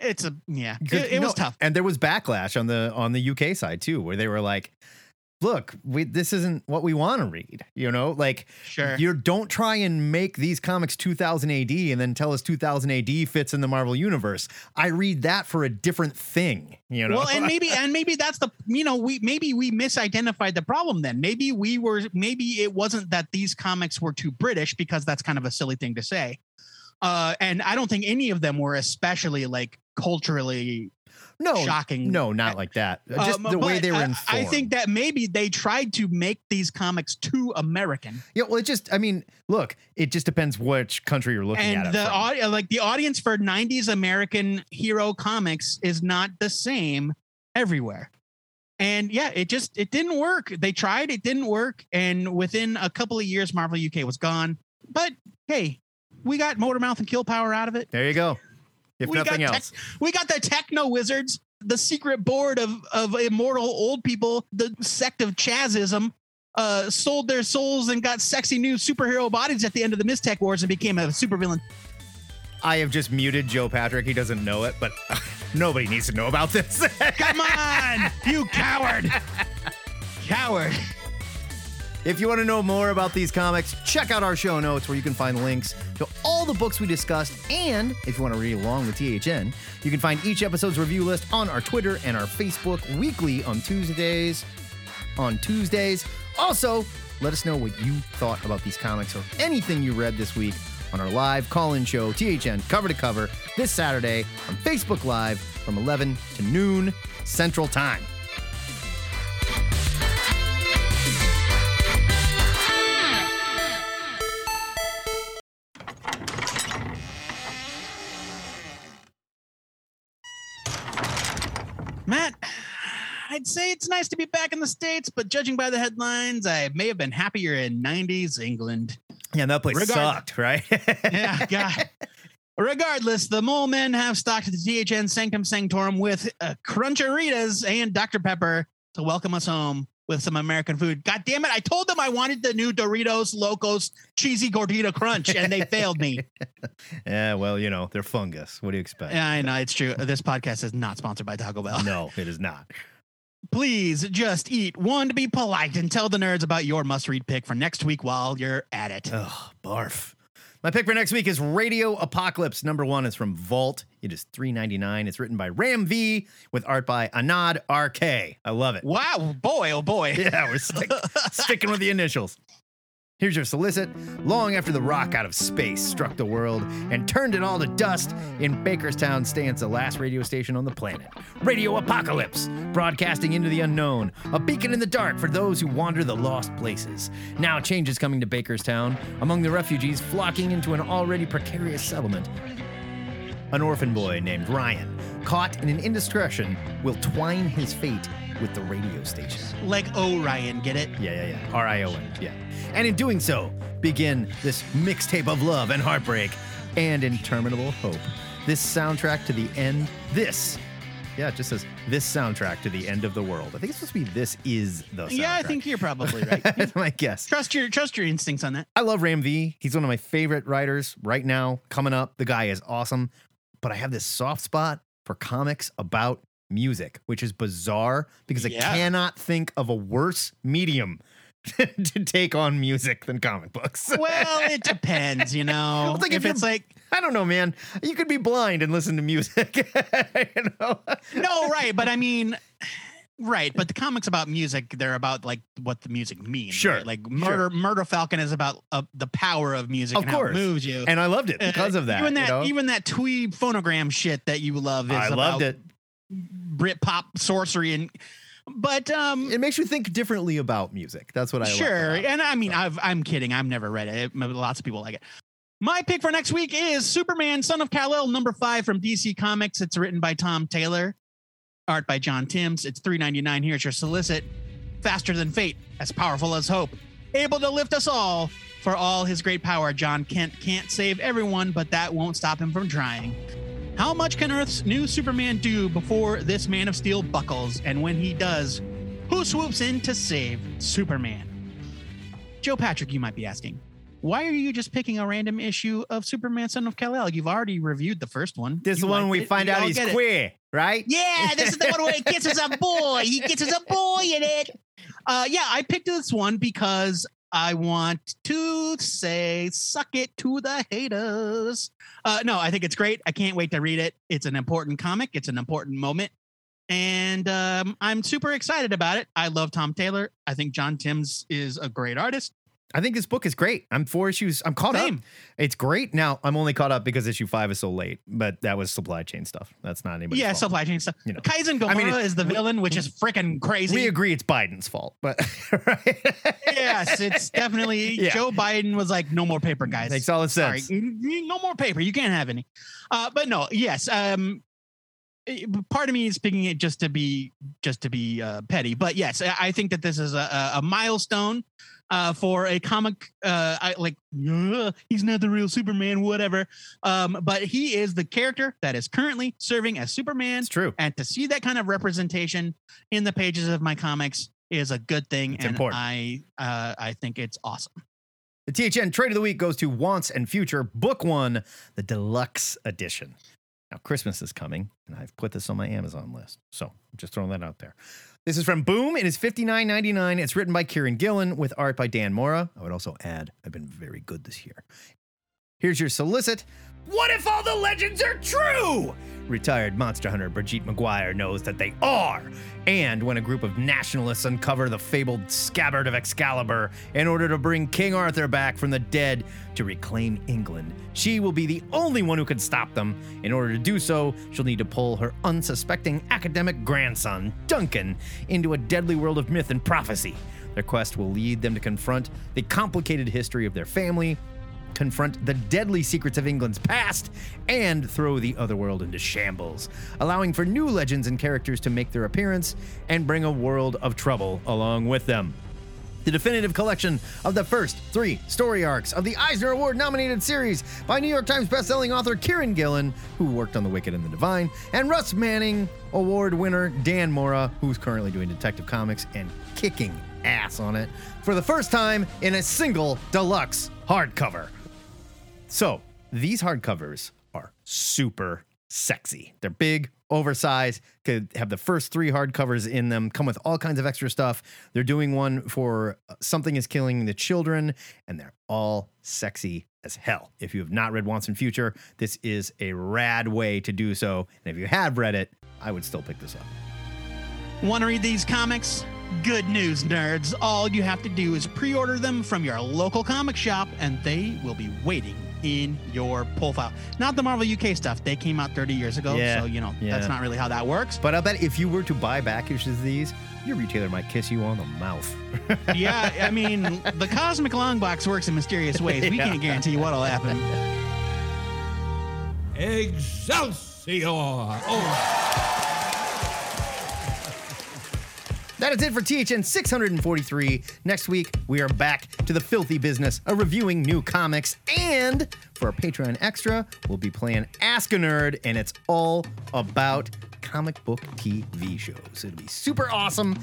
it's a yeah, it, it no, was tough. And there was backlash on the on the U K side, too, where they were like, look, we, this isn't what we want to read, you know, like sure. you don't try and make these comics two thousand A D and then tell us two thousand A D fits in the Marvel universe. I read that for a different thing, you know, well, and maybe and maybe that's the, you know, we maybe we misidentified the problem then. Maybe we were maybe it wasn't that these comics were too British, because that's kind of a silly thing to say. Uh, and I don't think any of them were especially like culturally no, shocking. No, not like that. Just um, the way they were informed. I think that maybe they tried to make these comics too American. Yeah, well, it just, I mean, look, it just depends which country you're looking and at. And the aud- like the audience for nineties American hero comics is not the same everywhere. And yeah, it just, it didn't work. They tried, it didn't work. And within a couple of years, Marvel U K was gone. But hey, we got Motormouth and Kill Power out of it. There you go. If we nothing got else, tech, we got the techno wizards, the secret board of, of immortal old people, the sect of Chazism, uh, sold their souls and got sexy new superhero bodies at the end of the Mys-Tech Wars and became a supervillain. I have just muted Joe Patrick. He doesn't know it, but uh, nobody needs to know about this. Come on, you coward. Coward. If you want to know more about these comics, check out our show notes where you can find links to all the books we discussed. And if you want to read along with T H N, you can find each episode's review list on our Twitter and our Facebook weekly on Tuesdays. On Tuesdays. Also, let us know what you thought about these comics or anything you read this week on our live call-in show, T H N Cover to Cover, this Saturday on Facebook Live from eleven to noon Central Time. Matt, I'd say it's nice to be back in the States, but judging by the headlines, I may have been happier in nineties England. Yeah, that place Regard- sucked, right? Yeah, God. Regardless, the mole men have stocked the T H N Sanctum Sanctorum with uh, Cruncheritas and Doctor Pepper to welcome us home with some American food. God damn it, I told them I wanted the new Doritos Locos Cheesy Gordita Crunch, and they failed me. Yeah, well, you know, they're fungus. What do you expect? Yeah, I know, it's true. This podcast is not sponsored by Taco Bell. No, it is not. Please just eat one to be polite and tell the nerds about your must-read pick for next week while you're at it. Oh, barf. My pick for next week is Radio Apocalypse. Number one is from Vault. It is three ninety-nine. It's written by Ram V with art by Anand R K. I love it. Wow, boy, oh boy. Yeah, we're stick, sticking with the initials. Here's your solicit. Long after the rock out of space struck the world and turned it all to dust, in Bakerstown stands the last radio station on the planet. Radio Apocalypse, broadcasting into the unknown, a beacon in the dark for those who wander the lost places. Now change is coming to Bakerstown, among the refugees flocking into an already precarious settlement. An orphan boy named Ryan, caught in an indiscretion, will twine his fate with the radio station. Like Orion, get it? Yeah, yeah, yeah. R I O N, yeah. And in doing so, begin this mixtape of love and heartbreak and interminable hope. This soundtrack to the end, this, yeah, it just says, this soundtrack to the end of the world. I think it's supposed to be this is the soundtrack. Yeah, I think you're probably right. That's my guess. Trust your trust your instincts on that. I love Ram V. He's one of my favorite writers right now, coming up. The guy is awesome. But I have this soft spot for comics about music, which is bizarre because yeah. I cannot think of a worse medium to take on music than comic books. Well, it depends, you know. It's like if, if it's like, I don't know, man, you could be blind and listen to music. You know? No, right. But I mean, right. But the comics about music, they're about like what the music means. Sure. Right? Like Murder, sure. Murder Falcon is about uh, the power of music of and course. How it moves you. And I loved it because uh, of that. Even that, you know? Even that twee phonogram shit that you love. Is I about loved it. Britpop sorcery and. But um, it makes you think differently about music. That's what I sure. Like and I mean, so. I've, I'm kidding. I've never read it. Lots of people like it. My pick for next week is Superman, Son of Kal-El, number five from D C Comics. It's written by Tom Taylor, art by John Timms. It's three dollars and ninety-nine cents. Here's your solicit. Faster than fate, as powerful as hope, able to lift us all. For all his great power, John Kent can't save everyone, but that won't stop him from trying. How much can Earth's new Superman do before this Man of Steel buckles? And when he does, who swoops in to save Superman? Joe Patrick, you might be asking, why are you just picking a random issue of Superman, Son of Kal-El? You've already reviewed the first one. This is the one we it. Find you out he's queer, right? Yeah, this is the one where he kisses a boy. He kisses a boy in it. Uh, yeah, I picked this one because I want to say, suck it to the haters. Uh, no, I think it's great. I can't wait to read it. It's an important comic. It's an important moment. And um, I'm super excited about it. I love Tom Taylor. I think John Timms is a great artist. I think this book is great. I'm four issues. I'm caught Same. Up. It's great. Now, I'm only caught up because issue five is so late, but that was supply chain stuff. That's not anybody's yeah, fault. Yeah, supply chain stuff. You know. Kaizen Gamora I mean, is the we, villain, which is freaking crazy. We agree it's Biden's fault, but right? Yes, it's definitely yeah. Joe Biden was like, no more paper, guys. Makes all the sense. Sorry. No more paper. You can't have any. Uh, but no, yes. Um, part of me is picking it just to be just to be uh, petty. But yes, I think that this is a, a milestone. Uh, for a comic, uh, I, like, uh, he's not the real Superman, whatever. Um, but he is the character that is currently serving as Superman. It's true. And to see that kind of representation in the pages of my comics is a good thing. It's and important. I, uh, I think it's awesome. The T H N Trade of the Week goes to Wants and Future, Book One, the Deluxe Edition. Now, Christmas is coming, and I've put this on my Amazon list. So I'm just throwing that out there. This is from Boom. It is fifty-nine ninety-nine. It's written by Kieran Gillen with art by Dan Mora. I would also add, I've been very good this year. Here's your solicit. What if all the legends are true? Retired monster hunter Brigitte McGuire knows that they are. And when a group of nationalists uncover the fabled scabbard of Excalibur in order to bring King Arthur back from the dead to reclaim England, she will be the only one who can stop them. In order to do so, she'll need to pull her unsuspecting academic grandson, Duncan, into a deadly world of myth and prophecy. Their quest will lead them to confront the complicated history of their family, confront the deadly secrets of England's past, and throw the other world into shambles, allowing for new legends and characters to make their appearance and bring a world of trouble along with them. The definitive collection of the first three story arcs of the Eisner Award-nominated series by New York Times bestselling author Kieran Gillen, who worked on The Wicked and the Divine, and Russ Manning Award winner Dan Mora, who's currently doing Detective Comics and kicking ass on it for the first time in a single deluxe hardcover. So these hardcovers are super sexy. They're big, oversized, could have the first three hardcovers in them, come with all kinds of extra stuff. They're doing one for Something is Killing the Children, and they're all sexy as hell. If you have not read Wants and Future, this is a rad way to do so. And if you have read it, I would still pick this up. Want to read these comics? Good news, nerds. All you have to do is pre-order them from your local comic shop, and they will be waiting in your pull file. Not the Marvel U K stuff. They came out thirty years ago, yeah, so, you know, yeah. That's not really how that works. But I bet if you were to buy back issues of these, your retailer might kiss you on the mouth. Yeah, I mean, the cosmic long box works in mysterious ways. We yeah. can't guarantee what'll happen. Excelsior! Oh. That is it for T H N six forty-three. Next week, we are back to the filthy business of reviewing new comics. And for our Patreon Extra, we'll be playing Ask a Nerd, and it's all about comic book T V shows. It'll be super awesome.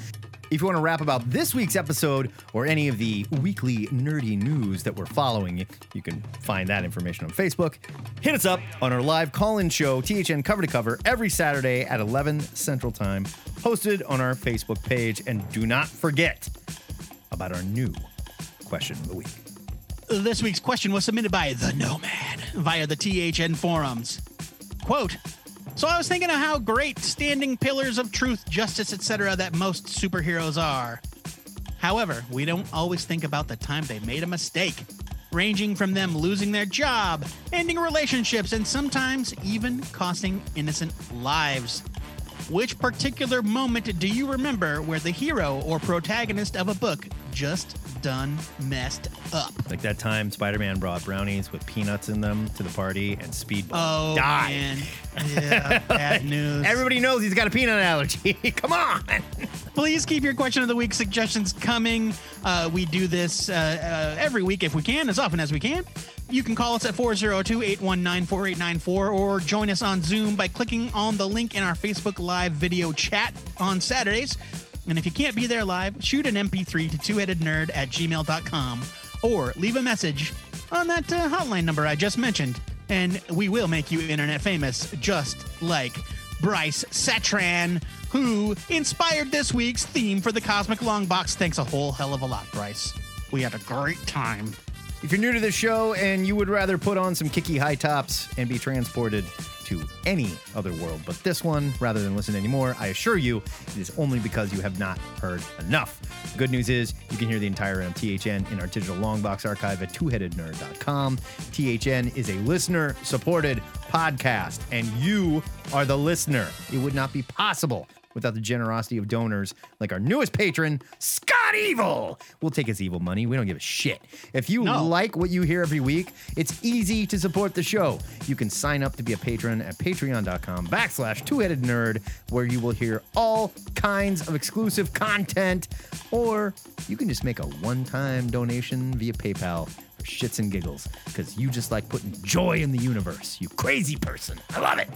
If you want to rap about this week's episode or any of the weekly nerdy news that we're following, you can find that information on Facebook. Hit us up on our live call-in show, T H N Cover to Cover, every Saturday at eleven Central Time, posted on our Facebook page. And do not forget about our new question of the week. This week's question was submitted by The Nomad via the T H N forums. Quote, so I was thinking of how great standing pillars of truth, justice, et cetera that most superheroes are. However, we don't always think about the time they made a mistake, ranging from them losing their job, ending relationships, and sometimes even costing innocent lives. Which particular moment do you remember where the hero or protagonist of a book just done messed up? Like that time Spider-Man brought brownies with peanuts in them to the party and Speedball oh, died. Man. Yeah, bad news. Everybody knows he's got a peanut allergy. Come on. Please keep your question of the week suggestions coming. Uh, we do this uh, uh, every week if we can, as often as we can. You can call us at four oh two, eight one nine, four eight nine four or join us on Zoom by clicking on the link in our Facebook Live video chat on Saturdays. And if you can't be there live, shoot an M P three to two headed nerd at gmail dot com or leave a message on that uh, hotline number I just mentioned, and we will make you internet famous, just like Bryce Satran, who inspired this week's theme for the Cosmic Long Box. Thanks a whole hell of a lot, Bryce. We had a great time. If you're new to this show and you would rather put on some kicky high tops and be transported to any other world but this one, rather than listen anymore, I assure you it is only because you have not heard enough. The good news is you can hear the entire round T H N in our digital long box archive at two headed nerd dot com. T H N is a listener-supported podcast, and you are the listener. It would not be possible without the generosity of donors like our newest patron, Scott Evil. We'll take his evil money. We don't give a shit. If you no. like what you hear every week, it's easy to support the show. You can sign up to be a patron at patreon.com backslash two-headed nerd, where you will hear all kinds of exclusive content, or you can just make a one-time donation via PayPal for shits and giggles, because you just like putting joy in the universe, you crazy person. I love it.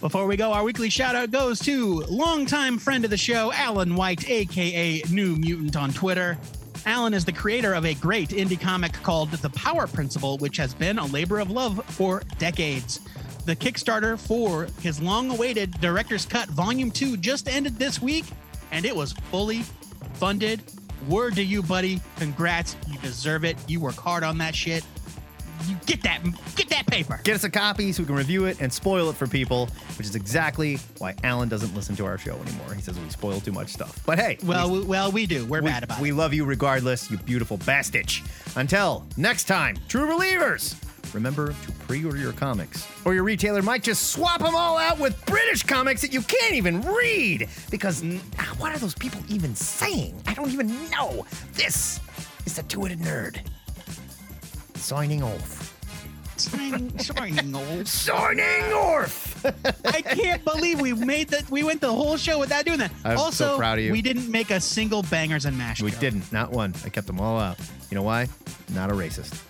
Before we go, our weekly shout-out goes to longtime friend of the show, Alan White, a k a. New Mutant on Twitter. Alan is the creator of a great indie comic called The Power Principle, which has been a labor of love for decades. The Kickstarter for his long-awaited Director's Cut Volume two just ended this week, and it was fully funded. Word to you, buddy. Congrats. You deserve it. You work hard on that shit. You get that, get that paper. Get us a copy so we can review it and spoil it for people, which is exactly why Alan doesn't listen to our show anymore. He says we spoil too much stuff. But hey. Well, we, well, we do. We're we, bad about we it. We love you regardless, you beautiful bastard. Until next time, true believers, remember to pre-order your comics, or your retailer might just swap them all out with British comics that you can't even read. Because what are those people even saying? I don't even know. This is the Two-Headed Nerd. Signing off. Signing, signing off. Signing off. I can't believe we made that. We went the whole show without doing that. I'm also, so proud of you. We didn't make a single bangers and mash. We joke. didn't. Not one. I kept them all out. You know why? Not a racist.